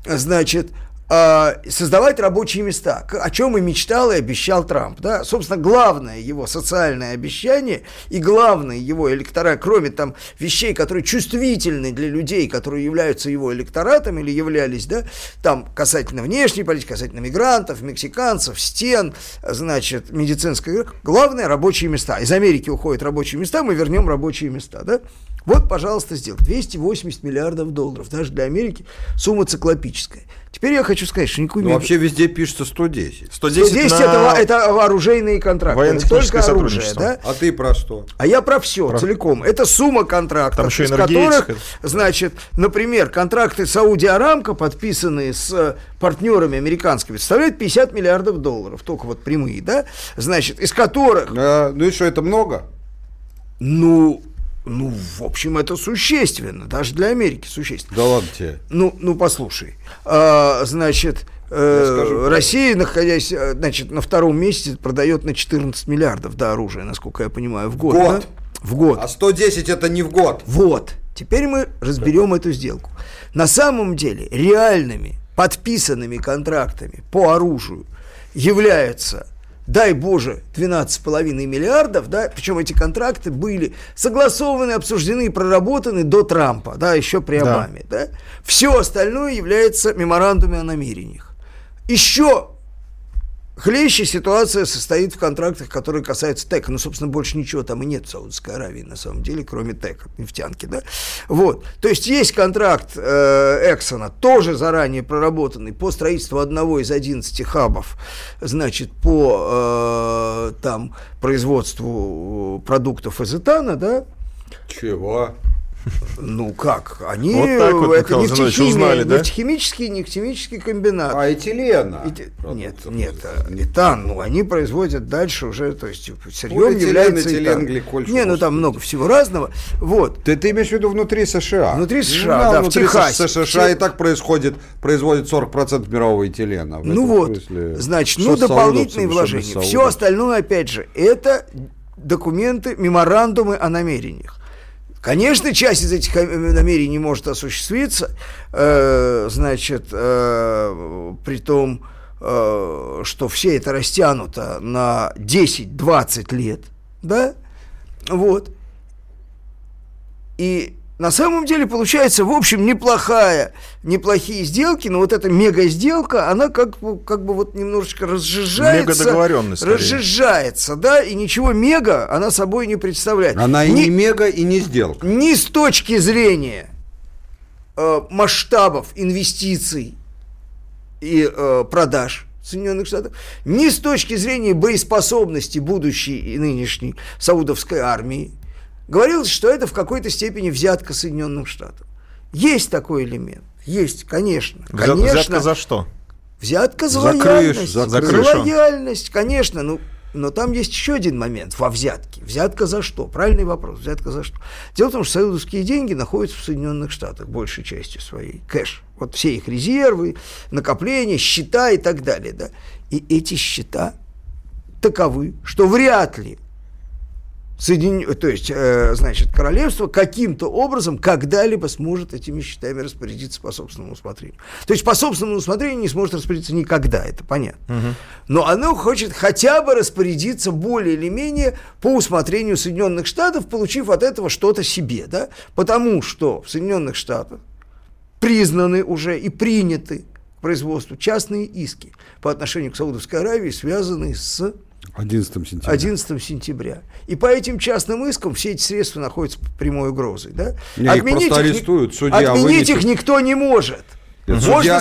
Значит, создавать рабочие места, о чем и мечтал и обещал Трамп. Да? Собственно, главное его социальное обещание и главное его электорат, кроме там вещей, которые чувствительны для людей, которые являются его электоратом или являлись, да, там касательно внешней политики, касательно мигрантов, мексиканцев, стен, значит, медицинской, главное рабочие места. Из Америки уходят рабочие места, мы вернем рабочие места. Да? Вот, пожалуйста, сделка. 280 миллиардов долларов. Даже для Америки сумма циклопическая. Теперь я хочу сказать, что никакой... Ну, вообще везде пишется 110. 110 это оружейные контракты. Военно-техническое сотрудничество. Да? А ты про что? А я про все целиком. Это сумма контрактов, из которых, значит, например, контракты Сауди Арамко, подписанные с партнерами американскими, составляют 50 миллиардов долларов. Только вот прямые, да? Значит, из которых... Ну и что, это много? Ну, в общем, это существенно, даже для Америки существенно. Да ладно тебе. Ну, послушай. Значит, Россия, находясь, значит, на втором месте, продает на 14 миллиардов до оружия, насколько я понимаю, в год. В год. А 110 это не в год. Вот. Теперь мы разберем эту сделку. На самом деле, реальными подписанными контрактами по оружию являются... Дай Боже, 12,5 миллиардов, да, причем эти контракты были согласованы, обсуждены и проработаны до Трампа, да, еще при Обаме, да. Все остальное является меморандумами о намерениях. Еще хлеще ситуация состоит в контрактах, которые касаются ТЭКа, ну, собственно, больше ничего там и нет в Саудовской Аравии, на самом деле, кроме ТЭКа, нефтянки, да. Вот, то есть есть контракт Эксона, тоже заранее проработанный по строительству одного из 11 хабов, значит, по производству продуктов из этана, да. Чего? Ну как? Они вот так вот, это нефтехимический, нефтехимический комбинат. А этилена? Нет, этан. Ну, они производят дальше уже, то есть сырьем является этилен, гликоль. Не, ну там много всего разного. Вот. Ты имеешь в виду внутри США? Внутри США, да, в Техасе. США и так происходит, производит 40% мирового этилена. Ну вот, значит, ну дополнительные вложения. Все остальное, опять же, это документы, меморандумы о намерениях. Конечно, часть из этих намерений может осуществиться, при том, что все это растянуто на 10-20 лет, да, вот, и на самом деле получается, в общем, неплохие сделки, но вот эта мега-сделка, она как бы вот немножечко разжижается. Мега-договоренность. Разжижается, да, и ничего мега она собой не представляет. Она и не мега, и не сделка. Ни с точки зрения масштабов инвестиций и продаж Соединенных Штатов, ни с точки зрения боеспособности будущей и нынешней саудовской армии. Говорилось, что это в какой-то степени взятка Соединенным Штатам. Есть такой элемент. Есть, конечно. Взятка за что? Взятка за лояльность. За лояльность, конечно. Но там есть еще один момент во взятке. Взятка за что? Правильный вопрос. Взятка за что? Дело в том, что саудовские деньги находятся в Соединенных Штатах большей частью своей. Кэш. Вот все их резервы, накопления, счета и так далее. Да? И эти счета таковы, что вряд ли королевство каким-то образом когда-либо сможет этими счетами распорядиться по собственному усмотрению. То есть по собственному усмотрению не сможет распорядиться никогда, это понятно. Угу. Но оно хочет хотя бы распорядиться более или менее по усмотрению Соединенных Штатов, получив от этого что-то себе, да? Потому что в Соединенных Штатах признаны уже и приняты к производству частные иски по отношению к Саудовской Аравии, связанные с 11 сентября. И по этим частным искам все эти средства находятся под прямой угрозой. Да? Отменить их никто не может. Судья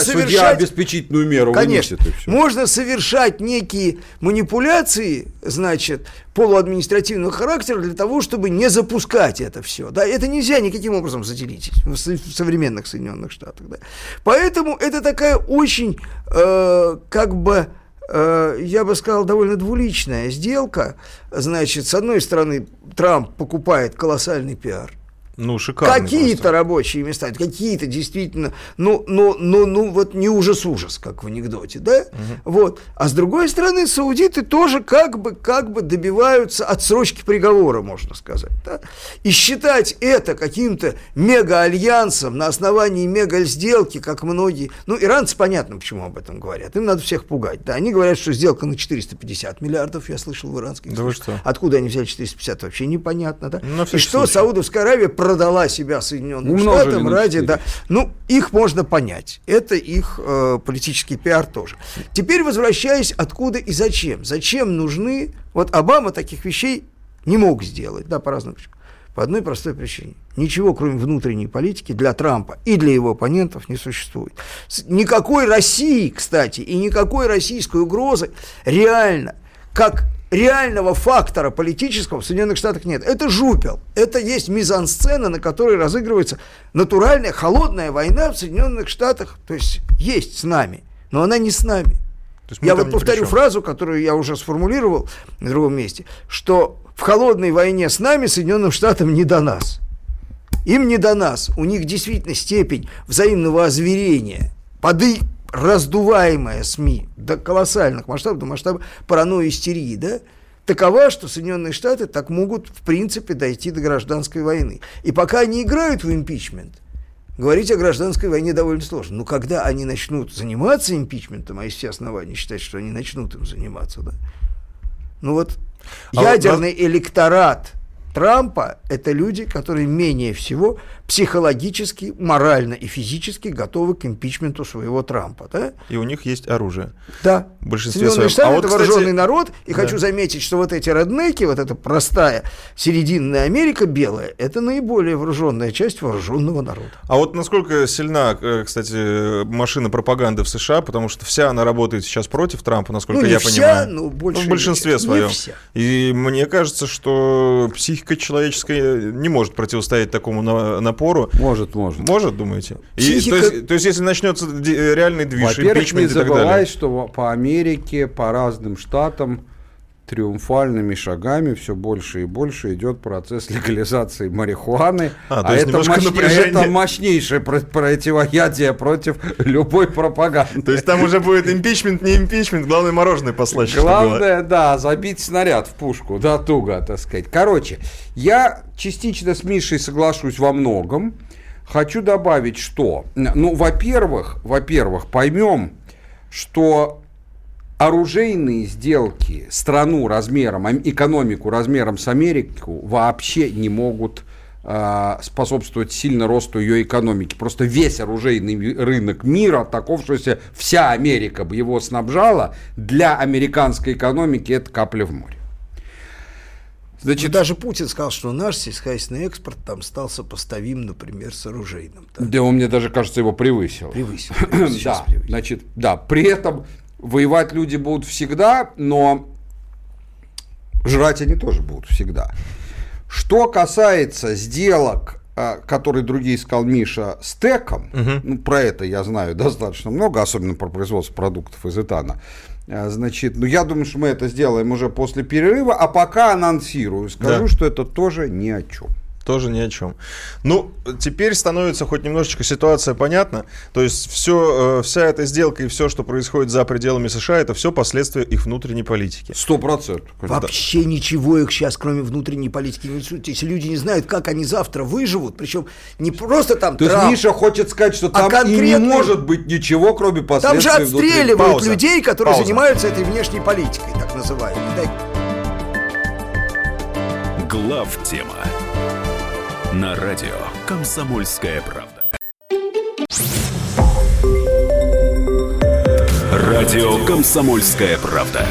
обеспечительную меру вынесет, и все. Можно совершать некие манипуляции, полуадминистративного характера для того, чтобы не запускать это все. Да? Это нельзя никаким образом заделить в современных Соединенных Штатах. Да? Поэтому это такая очень я бы сказал, довольно двуличная сделка. С одной стороны, Трамп покупает колоссальный пиар. Какие-то просто рабочие места, какие-то действительно, вот не ужас, как в анекдоте, да? Угу. Вот. А с другой стороны, саудиты тоже как бы добиваются отсрочки приговора, можно сказать, да? И считать это каким-то мега-альянсом на основании мега-сделки, как многие... Иранцы, понятно, почему об этом говорят. Им надо всех пугать, да? Они говорят, что сделка на 450 миллиардов, я слышал в иранских случаях. Откуда они взяли 450, вообще непонятно, да? И что Саудовская Аравия продала себя Соединенным Штатам ради... Да, их можно понять. Это их политический пиар тоже. Теперь возвращаясь, откуда и зачем. Зачем нужны... Вот Обама таких вещей не мог сделать, да, по разным причинам. По одной простой причине. Ничего, кроме внутренней политики, для Трампа и для его оппонентов не существует. Никакой России, кстати, и никакой российской угрозы реального фактора политического в Соединенных Штатах нет. Это жупел. Это есть мизансцена, на которой разыгрывается натуральная холодная война в Соединенных Штатах. То есть с нами, но она не с нами. Я повторю фразу, которую я уже сформулировал в другом месте, что в холодной войне с нами Соединенным Штатам не до нас. Им не до нас. У них действительно степень взаимного озверения, раздуваемая СМИ до колоссальных масштабов, до масштаба паранойи, истерии, да, такова, что Соединенные Штаты так могут, в принципе, дойти до гражданской войны. И пока они играют в импичмент, говорить о гражданской войне довольно сложно. Но когда они начнут заниматься импичментом, а есть все основания считать, что они начнут им заниматься, да, электорат Трампа – это люди, которые менее всего психологически, морально и физически готовы к импичменту своего Трампа. Да? И у них есть оружие. Да. В большинстве своем. Штаты это вооруженный народ. И хочу заметить, что вот эти реднеки, вот эта простая серединная Америка белая, это наиболее вооруженная часть вооруженного народа. А вот насколько сильна, кстати, машина пропаганды в США, потому что вся она работает сейчас против Трампа, насколько я понимаю. Не вся, но в большинстве своем. И мне кажется, что психика психика человеческая не может противостоять такому напору. Может. Может, думаете? Психика... То есть, если начнется реальный движ, импичмент и так далее. Во-первых, не забывай, что по Америке, по разным штатам триумфальными шагами все больше и больше идет процесс легализации марихуаны. Это мощнейшее противоядие против любой пропаганды. То есть там уже будет импичмент, не импичмент, главное мороженое послать. Главное, да, забить снаряд в пушку, да, туго, так сказать. Короче, я частично с Мишей соглашусь во многом. Хочу добавить, что, во-первых, поймем, что оружейные сделки страну размером, экономику размером с Америку вообще не могут способствовать сильно росту ее экономики. Просто весь оружейный рынок мира таков, что если вся Америка бы его снабжала, для американской экономики это капля в море. Значит, даже Путин сказал, что наш сельскохозяйственный экспорт там стал сопоставим, например, с оружейным. Так? Да, он, мне даже кажется, его превысил. Превысил. Значит, да, при этом... Воевать люди будут всегда, но жрать они тоже будут всегда. Что касается сделок, которые другие сказал Миша, с ТЭКом, про это я знаю достаточно много, особенно про производство продуктов из этана. Значит, я думаю, что мы это сделаем уже после перерыва, а пока анонсирую, скажу, что это тоже ни о чем. Тоже ни о чем. Ну, теперь становится хоть немножечко ситуация понятна. То есть вся эта сделка и все, что происходит за пределами США, это все последствия их внутренней политики. 100%. Вообще ничего их сейчас, кроме внутренней политики, не суть. Если люди не знают, как они завтра выживут, причем не просто там Трамп. То есть Миша хочет сказать, что там конкретно... не может быть ничего, кроме последствий. Там же отстреливают людей, которые занимаются этой внешней политикой, так называемой. Главтема. На радио «Комсомольская правда». Радио «Комсомольская правда».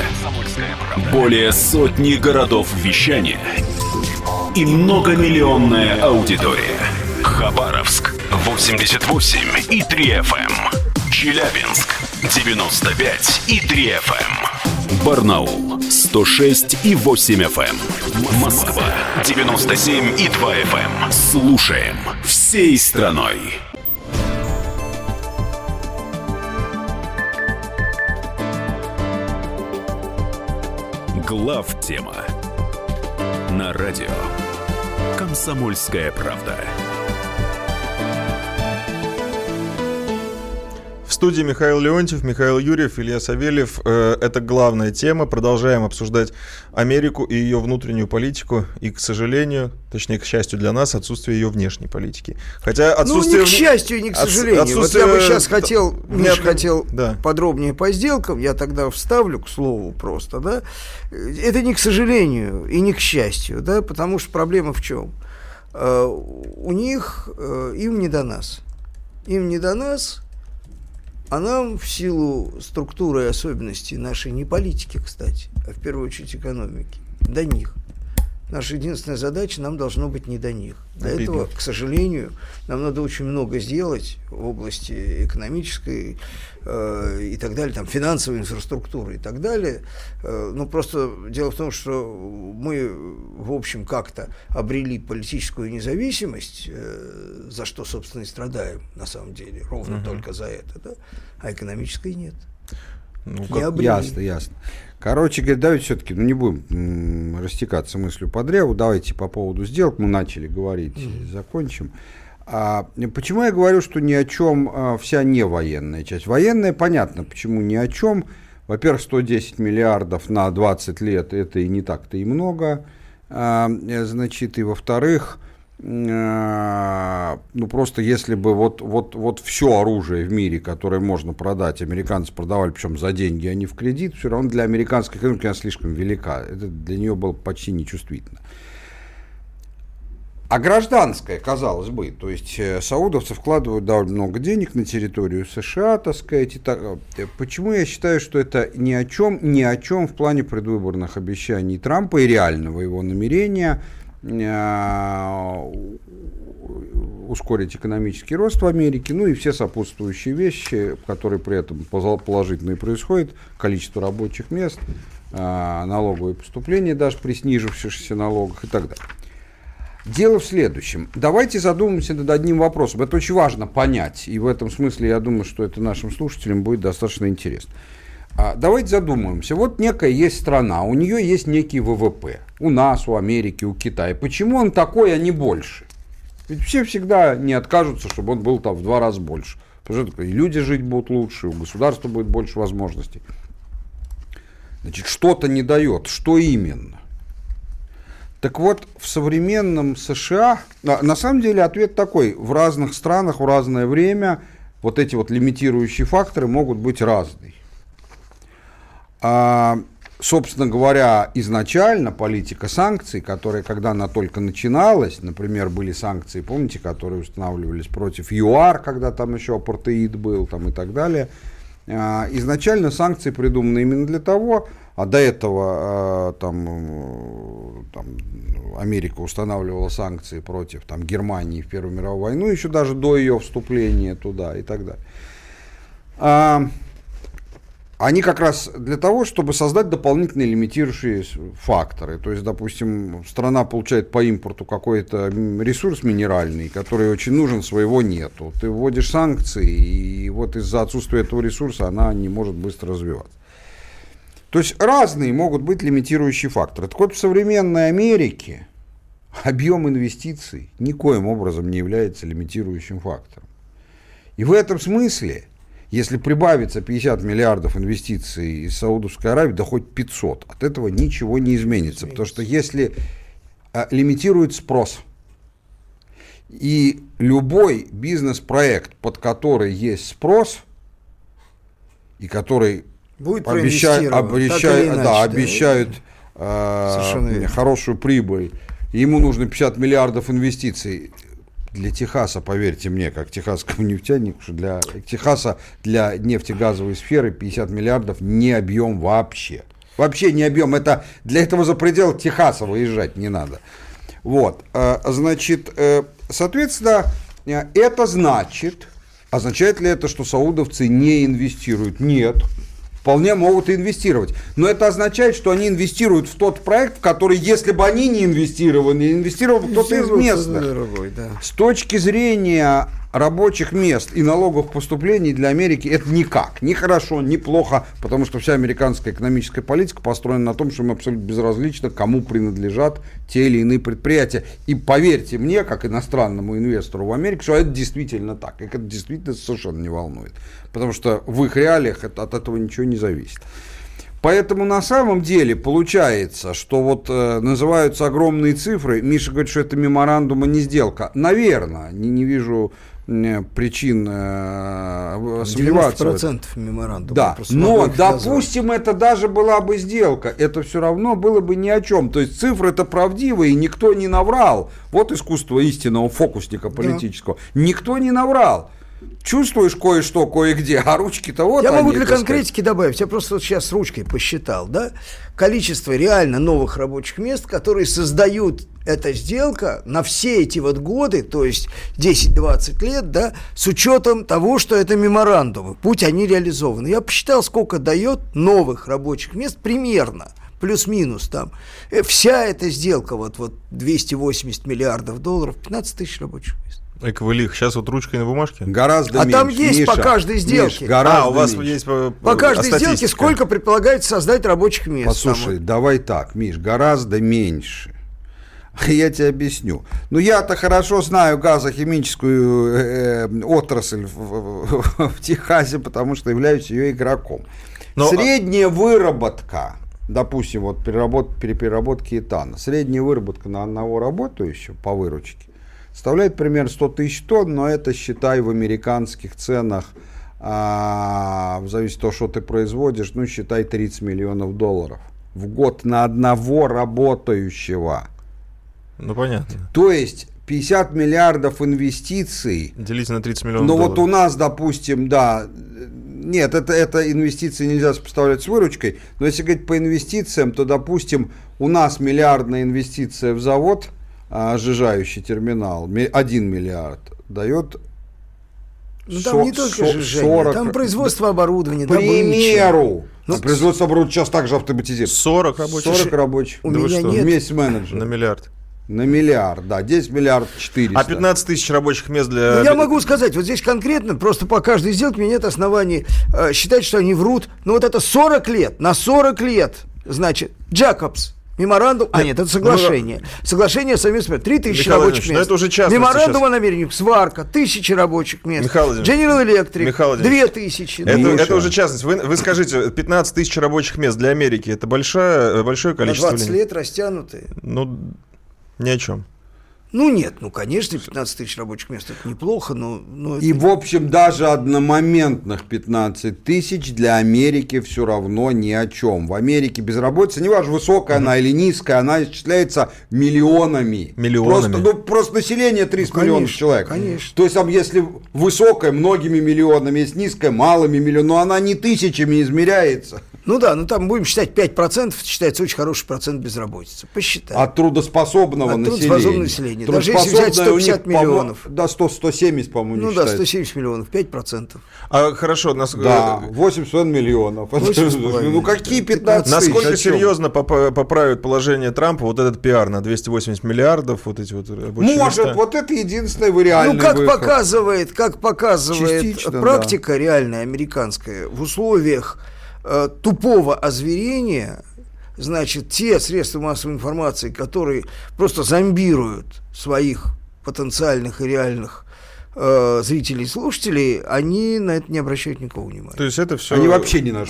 Более сотни городов вещания и многомиллионная аудитория. Хабаровск 88,3 FM. Челябинск 95,3 FM. Барнаул 106,8 FM. Москва 97,2 FM. Слушаем всей страной. Главтема на радио «Комсомольская правда». В студии Михаил Леонтьев, Михаил Юрьев, Илья Савельев. Это главная тема. Продолжаем обсуждать Америку и ее внутреннюю политику. И, к сожалению, точнее, к счастью для нас, отсутствие ее внешней политики. Хотя отсутствие... не к счастью и не к сожалению. Отсутствие... Вот я бы сейчас хотел, Миш, подробнее по сделкам. Я тогда вставлю, к слову, просто. Да? Это не к сожалению и не к счастью. Да? Потому что проблема в чем? У них... Им не до нас. Им не до нас... А нам в силу структуры и особенностей нашей не политики, кстати, а в первую очередь экономики, до них. Наша единственная задача нам должно быть не до них. До этого, к сожалению, нам надо очень много сделать в области экономической и так далее, там, финансовой инфраструктуры и так далее. Ну, просто дело в том, что мы, в общем, как-то обрели политическую независимость, за что, собственно, и страдаем, на самом деле, ровно только за это, да? А экономической нет. Ну, как... Ясно. Короче, говорит, давайте все-таки не будем растекаться мыслью по древу. Давайте по поводу сделок. Мы начали говорить, закончим. Почему я говорю, что ни о чем вся невоенная часть? Военная, понятно, почему ни о чем. Во-первых, 110 миллиардов на 20 лет – это и не так-то и много. Значит, и во-вторых... Ну, просто если бы вот все оружие в мире, которое можно продать, американцы продавали, причем за деньги, а не в кредит, все равно для американской экономики она слишком велика. Это для нее было почти нечувствительно. А гражданское, казалось бы, то есть саудовцы вкладывают довольно много денег на территорию США, так сказать. Почему я считаю, что это ни о чем в плане предвыборных обещаний Трампа и реального его намерения ускорить экономический рост в Америке, ну и все сопутствующие вещи, которые при этом положительные происходят, количество рабочих мест, налоговые поступления даже при снижившихся налогах и так далее. Дело в следующем. Давайте задумаемся над одним вопросом. Это очень важно понять. И в этом смысле, я думаю, что это нашим слушателям будет достаточно интересно. Давайте задумаемся. Вот некая есть страна, у нее есть некий ВВП. У нас, у Америки, у Китая. Почему он такой, а не больше? Ведь все всегда не откажутся, чтобы он был там в 2 раза больше. Потому что и люди жить будут лучше, у государства будет больше возможностей. Значит, что-то не дает. Что именно? Так вот, в современном США... На самом деле ответ такой. В разных странах в разное время вот эти вот лимитирующие факторы могут быть разные. Собственно говоря, изначально политика санкций, которая, когда она только начиналась, например, были санкции, помните, которые устанавливались против ЮАР, когда там еще апартеид был там, и так далее. Изначально санкции придуманы именно для того, а до этого там Америка устанавливала санкции против там, Германии в Первую мировую войну, еще даже до ее вступления туда и так далее. Они как раз для того, чтобы создать дополнительные лимитирующие факторы. То есть, допустим, страна получает по импорту какой-то ресурс минеральный, который очень нужен, своего нету. Ты вводишь санкции, и вот из-за отсутствия этого ресурса она не может быстро развиваться. То есть разные могут быть лимитирующие факторы. Так вот, в современной Америке объем инвестиций никоим образом не является лимитирующим фактором. И в этом смысле... Если прибавится 50 миллиардов инвестиций из Саудовской Аравии, да хоть 500, от этого ничего не изменится. Потому что если лимитирует спрос, и любой бизнес-проект, под который есть спрос, и который будет обещают хорошую прибыль, ему нужно 50 миллиардов инвестиций. Для Техаса, поверьте мне, как техасскому нефтянику, что для Техаса, для нефтегазовой сферы 50 миллиардов не объем вообще. Вообще не объем. Это для этого за пределы Техаса выезжать не надо. Вот. Значит, соответственно, это значит, означает ли это, что саудовцы не инвестируют? Нет. Вполне могут и инвестировать. Но это означает, что они инвестируют в тот проект, в который, если бы они не инвестировали, инвестировал бы кто-то из местных. Да. С точки зрения рабочих мест и налоговых поступлений для Америки это никак. Ни хорошо, ни плохо, потому что вся американская экономическая политика построена на том, что им абсолютно безразлично, кому принадлежат те или иные предприятия. И поверьте мне, как иностранному инвестору в Америке, что это действительно так. Их это действительно совершенно не волнует. Потому что в их реалиях от этого ничего не зависит. Поэтому на самом деле получается, что вот называются огромные цифры. Миша говорит, что это меморандум, а не сделка. Наверное, не вижу причин сомневаться. 90% меморандума. Да, но допустим, это даже была бы сделка. Это все равно было бы ни о чем. То есть цифры-то правдивые, и никто не наврал. Вот искусство истинного фокусника политического. Да. Никто не наврал. Чувствуешь кое-что, кое-где, а ручки-то вот. Я могу для конкретики добавить, я просто вот сейчас ручкой посчитал, да, количество реально новых рабочих мест, которые создают эта сделка на все эти вот годы, то есть 10-20 лет, да, с учетом того, что это меморандумы, путь они реализованы. Я посчитал, сколько дает новых рабочих мест примерно. Плюс-минус там. Вся эта сделка, вот 280 миллиардов долларов, 15 тысяч рабочих мест. Эквилих, сейчас вот ручкой на бумажке? Гораздо меньше. А там есть Миша, по каждой сделке. У вас есть по каждой сделке сколько предполагается создать рабочих мест. Послушай, давай так, Миш, гораздо меньше. Я тебе объясню. Ну, я-то хорошо знаю газохимическую отрасль в Техасе, потому что являюсь ее игроком. Но... Средняя выработка... Допустим, вот при переработке этана. Средняя выработка на одного работающего по выручке составляет примерно 100 тысяч тонн, но это, считай, в американских ценах, в зависимости от того, что ты производишь, ну, считай, $30 миллионов в год на одного работающего. Ну, понятно. То есть... 50 миллиардов инвестиций. Делить на $30 миллионов. Но вот у нас, допустим, да, нет, это инвестиции нельзя сопоставлять с выручкой, но если говорить по инвестициям, то, допустим, у нас миллиардная инвестиция в завод, сжижающий терминал, 1 миллиард, дает... Ну, там не только сжижение, 40... там производство оборудования. К примеру, ну, производство оборудования сейчас также автоматизируется. 40 рабочих. У меня нет. Вместе с менеджером. На миллиард. На миллиард, да, 10 миллиардов 400. А 15 тысяч рабочих мест для... Ну, я могу сказать, вот здесь конкретно, просто по каждой сделке мне нет оснований считать, что они врут. Но вот это 40 лет, на 40 лет, значит, Джакобс. Меморандум, а нет, это соглашение. Соглашение о совместном... 3000 рабочих мест. Это уже частность. Меморандум о намерениях, сварка, 1000 рабочих мест. General Electric, 2000. Это уже частность. Вы скажите, 15 тысяч рабочих мест для Америки, это большое количество? 20 лет растянутые. Ну, ни о чем. Ну, нет, ну, конечно, 15 тысяч рабочих мест – это неплохо, но это... И, в общем, даже одномоментных 15 тысяч для Америки все равно ни о чем. В Америке безработица, неважно, высокая она или низкая, она исчисляется миллионами. Просто население 30 миллионов человек. Конечно. То есть, там, если высокая – многими миллионами, если низкая – малыми миллионами, но она не тысячами измеряется. Ну да, ну там будем считать 5%, считается очень хороший процент безработицы. Посчитаем. От трудоспособного населения. Даже если взять 150 миллионов. Да, 170, по-моему, не считается. Ну да, 170 миллионов, 5%. А хорошо, нас... Да, 80 миллионов. 8,5. Ну какие 15 тысяч? Насколько серьезно поправит положение Трампа вот этот пиар на 280 миллиардов, вот эти вот рабочие места? Может, вот это единственный вариант. Ну как показывает практика реальная американская, в условиях тупого озверения, значит, те средства массовой информации, которые просто зомбируют своих потенциальных и реальных зрителей и слушателей, они на это не обращают никакого внимания. То есть это все... Они вообще ни на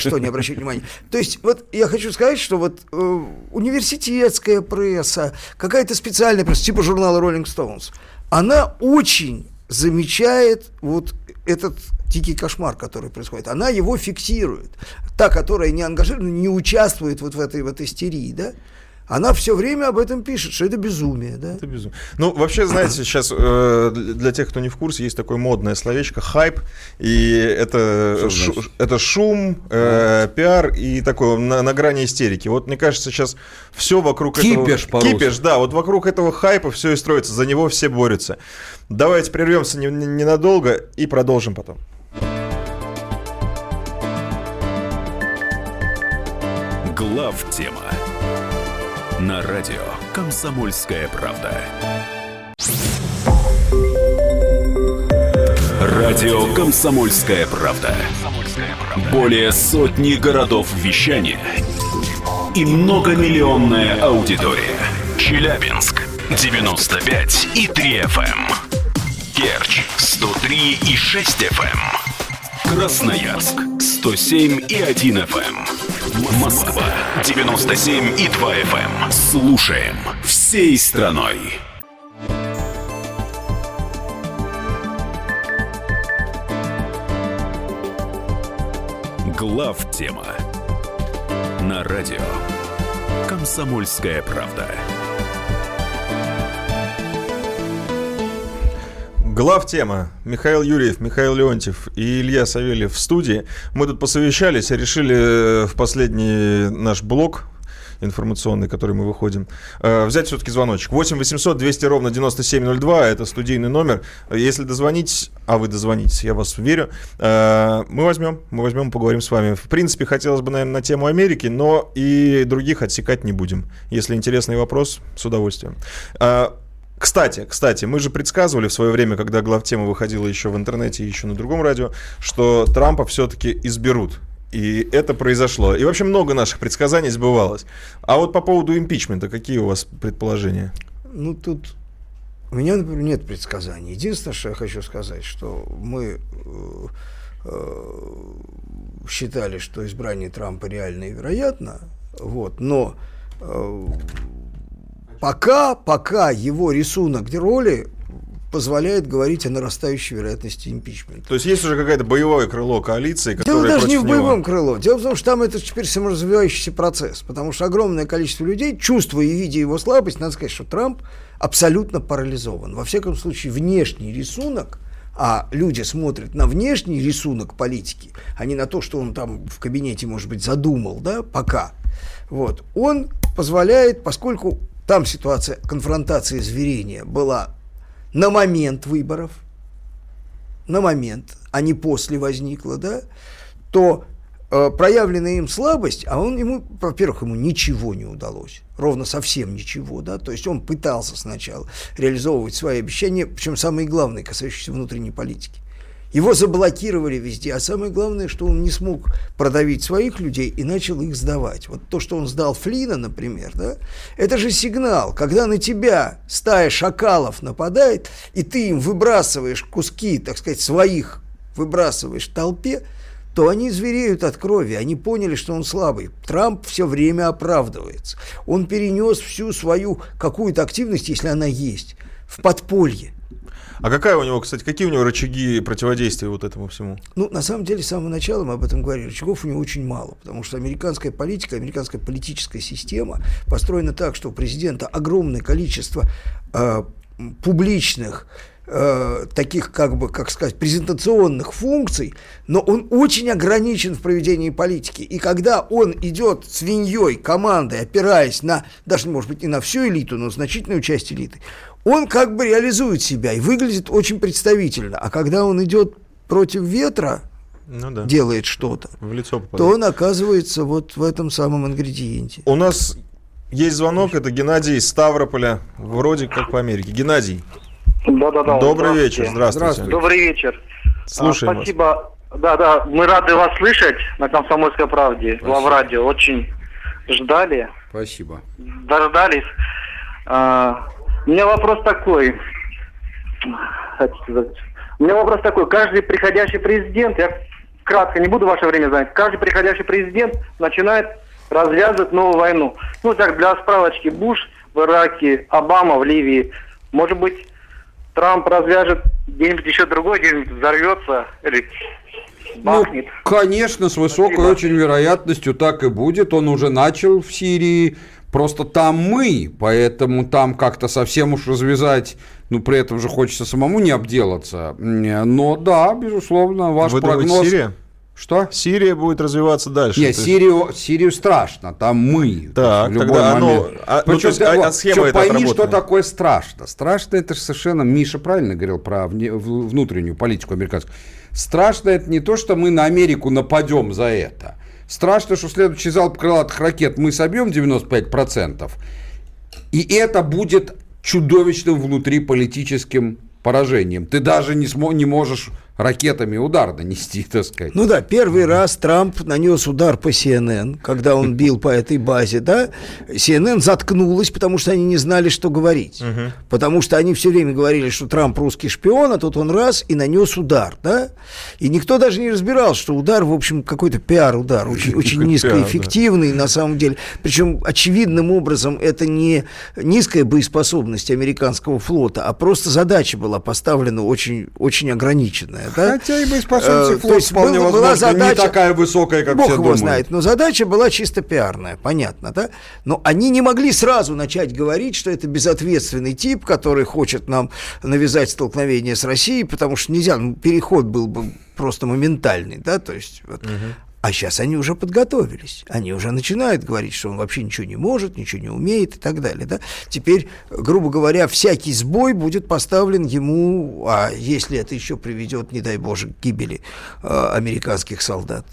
что не обращают внимания. То есть вот я хочу сказать, что вот университетская пресса, какая-то специальная пресса, типа журнала Rolling Stones, она очень замечает вот этот дикий кошмар, который происходит, она его фиксирует. Та, которая не ангажирована, не участвует вот в этой истерии, да? Она все время об этом пишет, что это безумие, да? Это безумие. Ну, вообще, знаете, сейчас для тех, кто не в курсе, есть такое модное словечко «хайп», и это шум, пиар и такое на грани истерики. Вот, мне кажется, сейчас все вокруг этого... Кипиш, по-русски. Кипиш, да, вот вокруг этого хайпа все и строится, за него все борются. Давайте прервемся ненадолго и продолжим потом. Главтема. На радио «Комсомольская правда». Радио «Комсомольская правда». Более сотни городов вещания и многомиллионная аудитория. Челябинск 95 и 3 FM. Керчь 103 и 6 FM. Красноярск 107 и 1 FM. Москва 97 и 2 FM. Слушаем всей страной. Главтема на радио «Комсомольская правда». Главтема. Михаил Юрьев, Михаил Леонтьев и Илья Савельев в студии. Мы тут посовещались и решили в последний наш блок информационный, который мы выходим, взять все-таки звоночек. 8 800 200 ровно 9702, это студийный номер. Если дозвонить, а вы дозвонитесь, я вас верю, мы возьмем и поговорим с вами. В принципе, хотелось бы, наверное, на тему Америки, но и других отсекать не будем. Если интересный вопрос, с удовольствием. Кстати, мы же предсказывали в свое время, когда главтема выходила еще в интернете и еще на другом радио, что Трампа все-таки изберут. И это произошло. И вообще много наших предсказаний сбывалось. А вот по поводу импичмента, какие у вас предположения? Ну, тут у меня, например, нет предсказаний. Единственное, что я хочу сказать, что мы считали, что избрание Трампа реально и вероятно. Вот, но... Пока его рисунок роли позволяет говорить о нарастающей вероятности импичмента. То есть есть уже какое-то боевое крыло коалиции, которое против него... Дело даже не в боевом крыло. Дело в том, что там это теперь саморазвивающийся процесс. Потому что огромное количество людей, чувствуя и видя его слабость, надо сказать, что Трамп абсолютно парализован. Во всяком случае, внешний рисунок, а люди смотрят на внешний рисунок политики, а не на то, что он там в кабинете, может быть, задумал, да, пока. Вот. Он позволяет, поскольку... Там ситуация конфронтации зверения была на момент выборов, а не после возникла, да, то проявленная им слабость, а он ему, во-первых, ему ничего не удалось, ровно совсем ничего, да, то есть он пытался сначала реализовывать свои обещания, причем самые главные, касающиеся внутренней политики. Его заблокировали везде, а самое главное, что он не смог продавить своих людей и начал их сдавать. Вот то, что он сдал Флинна, например, да, это же сигнал, когда на тебя стая шакалов нападает, и ты им выбрасываешь куски, так сказать, своих, выбрасываешь в толпе, то они звереют от крови, они поняли, что он слабый. Трамп все время оправдывается. Он перенес всю свою какую-то активность, если она есть, в подполье. А какая у него, кстати, какие у него рычаги противодействия вот этому всему? Ну, на самом деле, с самого начала мы об этом говорили, рычагов у него очень мало, потому что американская политика, американская политическая система построена так, что у президента огромное количество публичных, таких, как бы, как сказать, презентационных функций, но он очень ограничен в проведении политики. И когда он идет свиньей, командой, опираясь на, даже, может быть, не на всю элиту, но значительную часть элиты, он как бы реализует себя и выглядит очень представительно. А когда он идет против ветра, ну, да, делает что-то, в лицо попадает, то он оказывается вот в этом самом ингредиенте. У нас есть звонок, это Геннадий из Ставрополя, вроде как по Америке. Геннадий. Да-да-да. Добрый вечер, здравствуйте. Добрый вечер. Слушаем спасибо. Вас. Да-да, мы рады вас слышать на «Комсомольской правде», вам радио. Очень ждали. Спасибо. Дождались. У меня вопрос такой. Каждый приходящий президент, я кратко не буду ваше время занять, каждый приходящий президент начинает развязывать новую войну. Ну, так, для справочки: Буш в Ираке, Обама в Ливии. Может быть, Трамп развяжет, где-нибудь еще другой, где-нибудь взорвется или бахнет. Ну, конечно, с высокой очень вероятностью так и будет. Он уже начал в Сирии. Просто там мы, поэтому там как-то совсем уж развязать, ну, при этом же хочется самому не обделаться. Но да, безусловно, ваш прогноз... Сирия? Что? Сирия будет развиваться дальше. Нет, Сирию страшно, там мы. Так, в любой момент. Причем пойми, что такое страшно. Страшно — это же совершенно... Миша правильно говорил про внутреннюю политику американскую. Страшно — это не то, что мы на Америку нападем за это. Страшно, что следующий залп крылатых ракет мы собьем 95%, и это будет чудовищным внутриполитическим поражением. Ты даже не можешь ракетами удар нанести, так сказать. Ну да, первый раз Трамп нанес удар по CNN, когда он бил по этой базе, да. CNN заткнулась, потому что они не знали, что говорить. Потому что они все время говорили, что Трамп русский шпион, а тут он раз и нанес удар, да. И никто даже не разбирался, что удар, в общем, какой-то пиар-удар, очень, очень низкоэффективный на самом деле. Причем очевидным образом это не низкая боеспособность американского флота, а просто задача была поставлена очень, очень ограниченная. Да? Хотя и боеспособность флота вполне возможно задача, не такая высокая, как Бог все думают. Бог его знает, но задача была чисто пиарная, понятно, да? Но они не могли сразу начать говорить, что это безответственный тип, который хочет нам навязать столкновение с Россией, потому что нельзя, ну, переход был бы просто моментальный, да, то есть... Вот. А сейчас они уже подготовились, они уже начинают говорить, что он вообще ничего не может, ничего не умеет и так далее. Да? Теперь, грубо говоря, всякий сбой будет поставлен ему, а если это еще приведет, не дай боже, к гибели американских солдат.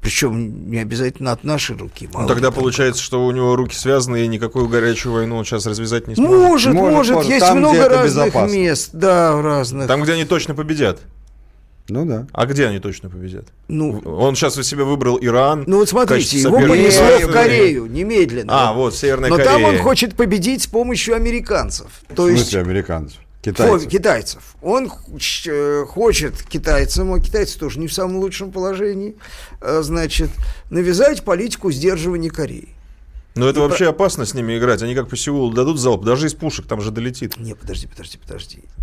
Причем не обязательно от нашей руки. Ну, тогда получается, что у него руки связаны, и никакую горячую войну он сейчас развязать не сможет. Может. Есть там много разных мест. Да, разных. Там, где они точно победят. Ну да. А где они точно победят? Ну, он сейчас у себя выбрал Иран. Ну вот смотрите, его понесло в Корею немедленно. А, вот, Северная Корея. Но там он хочет победить с помощью американцев. То есть, в смысле американцев? Китайцев. Он хочет китайцам, а китайцы тоже не в самом лучшем положении, значит, навязать политику сдерживания Кореи. Но это вообще опасно с ними играть. Они как по Сеулу дадут залп, даже из пушек там же долетит. Не, подожди.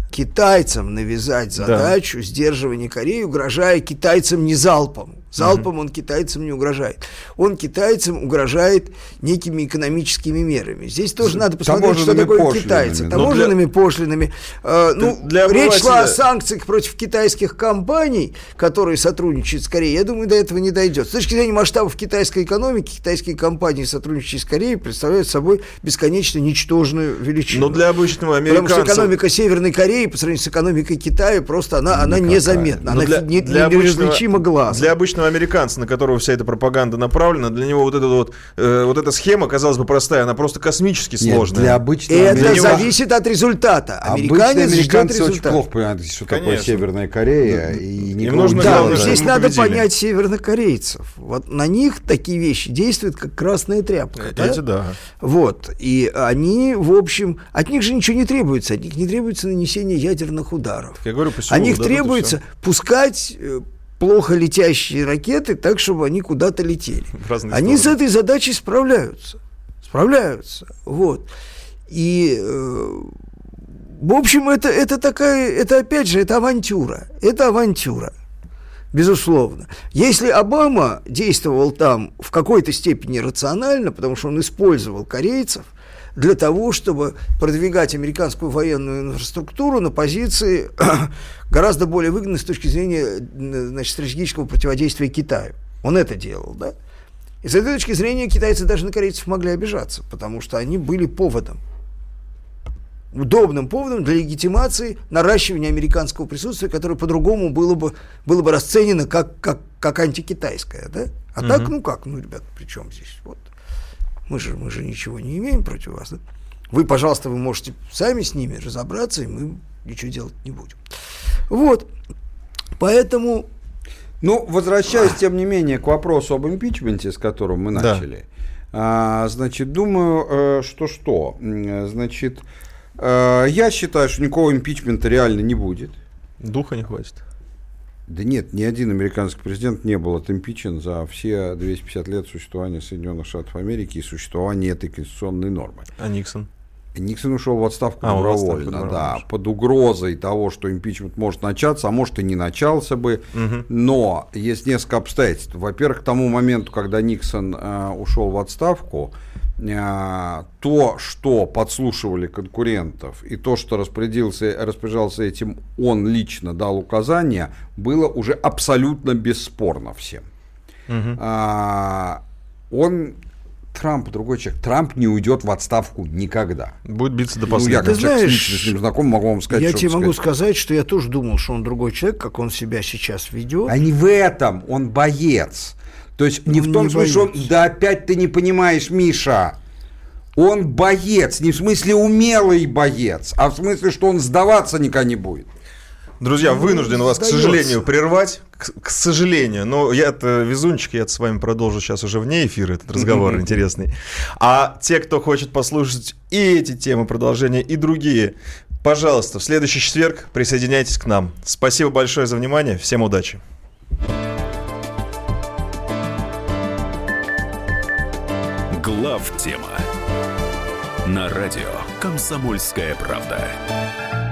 Китайцам навязать задачу сдерживания Кореи, угрожая китайцам не залпом. Залпом он китайцам не угрожает. Он китайцам угрожает некими экономическими мерами. Здесь тоже надо посмотреть, что такое пошлинами. Китайцы. Таможенными пошлинами. Речь шла о санкциях против китайских компаний, которые сотрудничают с Кореей. Я думаю, до этого не дойдет. С точки зрения масштабов китайской экономики, китайские компании, сотрудничающие с Кореей, представляют собой бесконечно ничтожную величину. Но для обычного американца... Потому что экономика Северной Кореи по сравнению с экономикой Китая, просто она незаметна. Она неразличима глазом. Для обычного обычного американца, на которого вся эта пропаганда направлена, для него вот эта схема, казалось бы, простая, она просто космически сложная. Для обычного американца. Это зависит от результата. Американец ждет результата. Очень плохо понимает, что такое Северная Корея. И не нужно. Да, но здесь надо понять севернокорейцев. Вот на них такие вещи действуют, как красная тряпка. Эти, да. Вот. И они, в общем, от них же ничего не требуется. От них не требуется нанесение ядерных ударов. Я говорю, о них требуется пускать плохо летящие ракеты так, чтобы они куда-то летели. Они с этой задачей справляются. Вот. И, в общем, это авантюра. Безусловно. Если Обама действовал там в какой-то степени рационально, потому что он использовал корейцев для того, чтобы продвигать американскую военную инфраструктуру на позиции гораздо более выгодной с точки зрения, значит, стратегического противодействия Китаю. Он это делал, да? И с этой точки зрения китайцы даже на корейцев могли обижаться, потому что они были поводом. Удобным поводом для легитимации наращивания американского присутствия, которое по-другому было бы расценено как антикитайское. Да? А так, ребят, при чем здесь? Вот. Мы же ничего не имеем против вас. Да? Вы, пожалуйста, вы можете сами с ними разобраться, и мы ничего делать не будем. Вот. Поэтому... Ну, возвращаясь, тем не менее, к вопросу об импичменте, с которым мы начали. Да. Думаю, что... Я считаю, что никакого импичмента реально не будет. Духа не хватит. Да нет, ни один американский президент не был отимпичен за все 250 лет существования Соединенных Штатов Америки и существования этой конституционной нормы. А Никсон? Никсон ушел в отставку добровольно, да, под угрозой того, что импичмент может начаться, а может и не начался бы, но есть несколько обстоятельств. Во-первых, к тому моменту, когда Никсон ушел в отставку, то, что подслушивали конкурентов, и то, что распоряжался этим он лично, дал указания, было уже абсолютно бесспорно всем. Трамп не уйдет в отставку никогда. Будет биться до последнего. Ты знаешь, с ним знаком, могу вам сказать, я тебе могу сказать, что я тоже думал, что он другой человек, как он себя сейчас ведет. А не в этом, он боец. То есть не в том смысле, да опять ты не понимаешь, Миша. Он боец, не в смысле умелый боец, а в смысле, что он сдаваться никогда не будет. Друзья, вынужден вас, к сожалению, прервать. К сожалению. Но я-то везунчик, я-то с вами продолжу сейчас уже вне эфира этот разговор интересный. А те, кто хочет послушать и эти темы продолжения, и другие, пожалуйста, в следующий четверг присоединяйтесь к нам. Спасибо большое за внимание. Всем удачи. Главтема на радио «Комсомольская правда».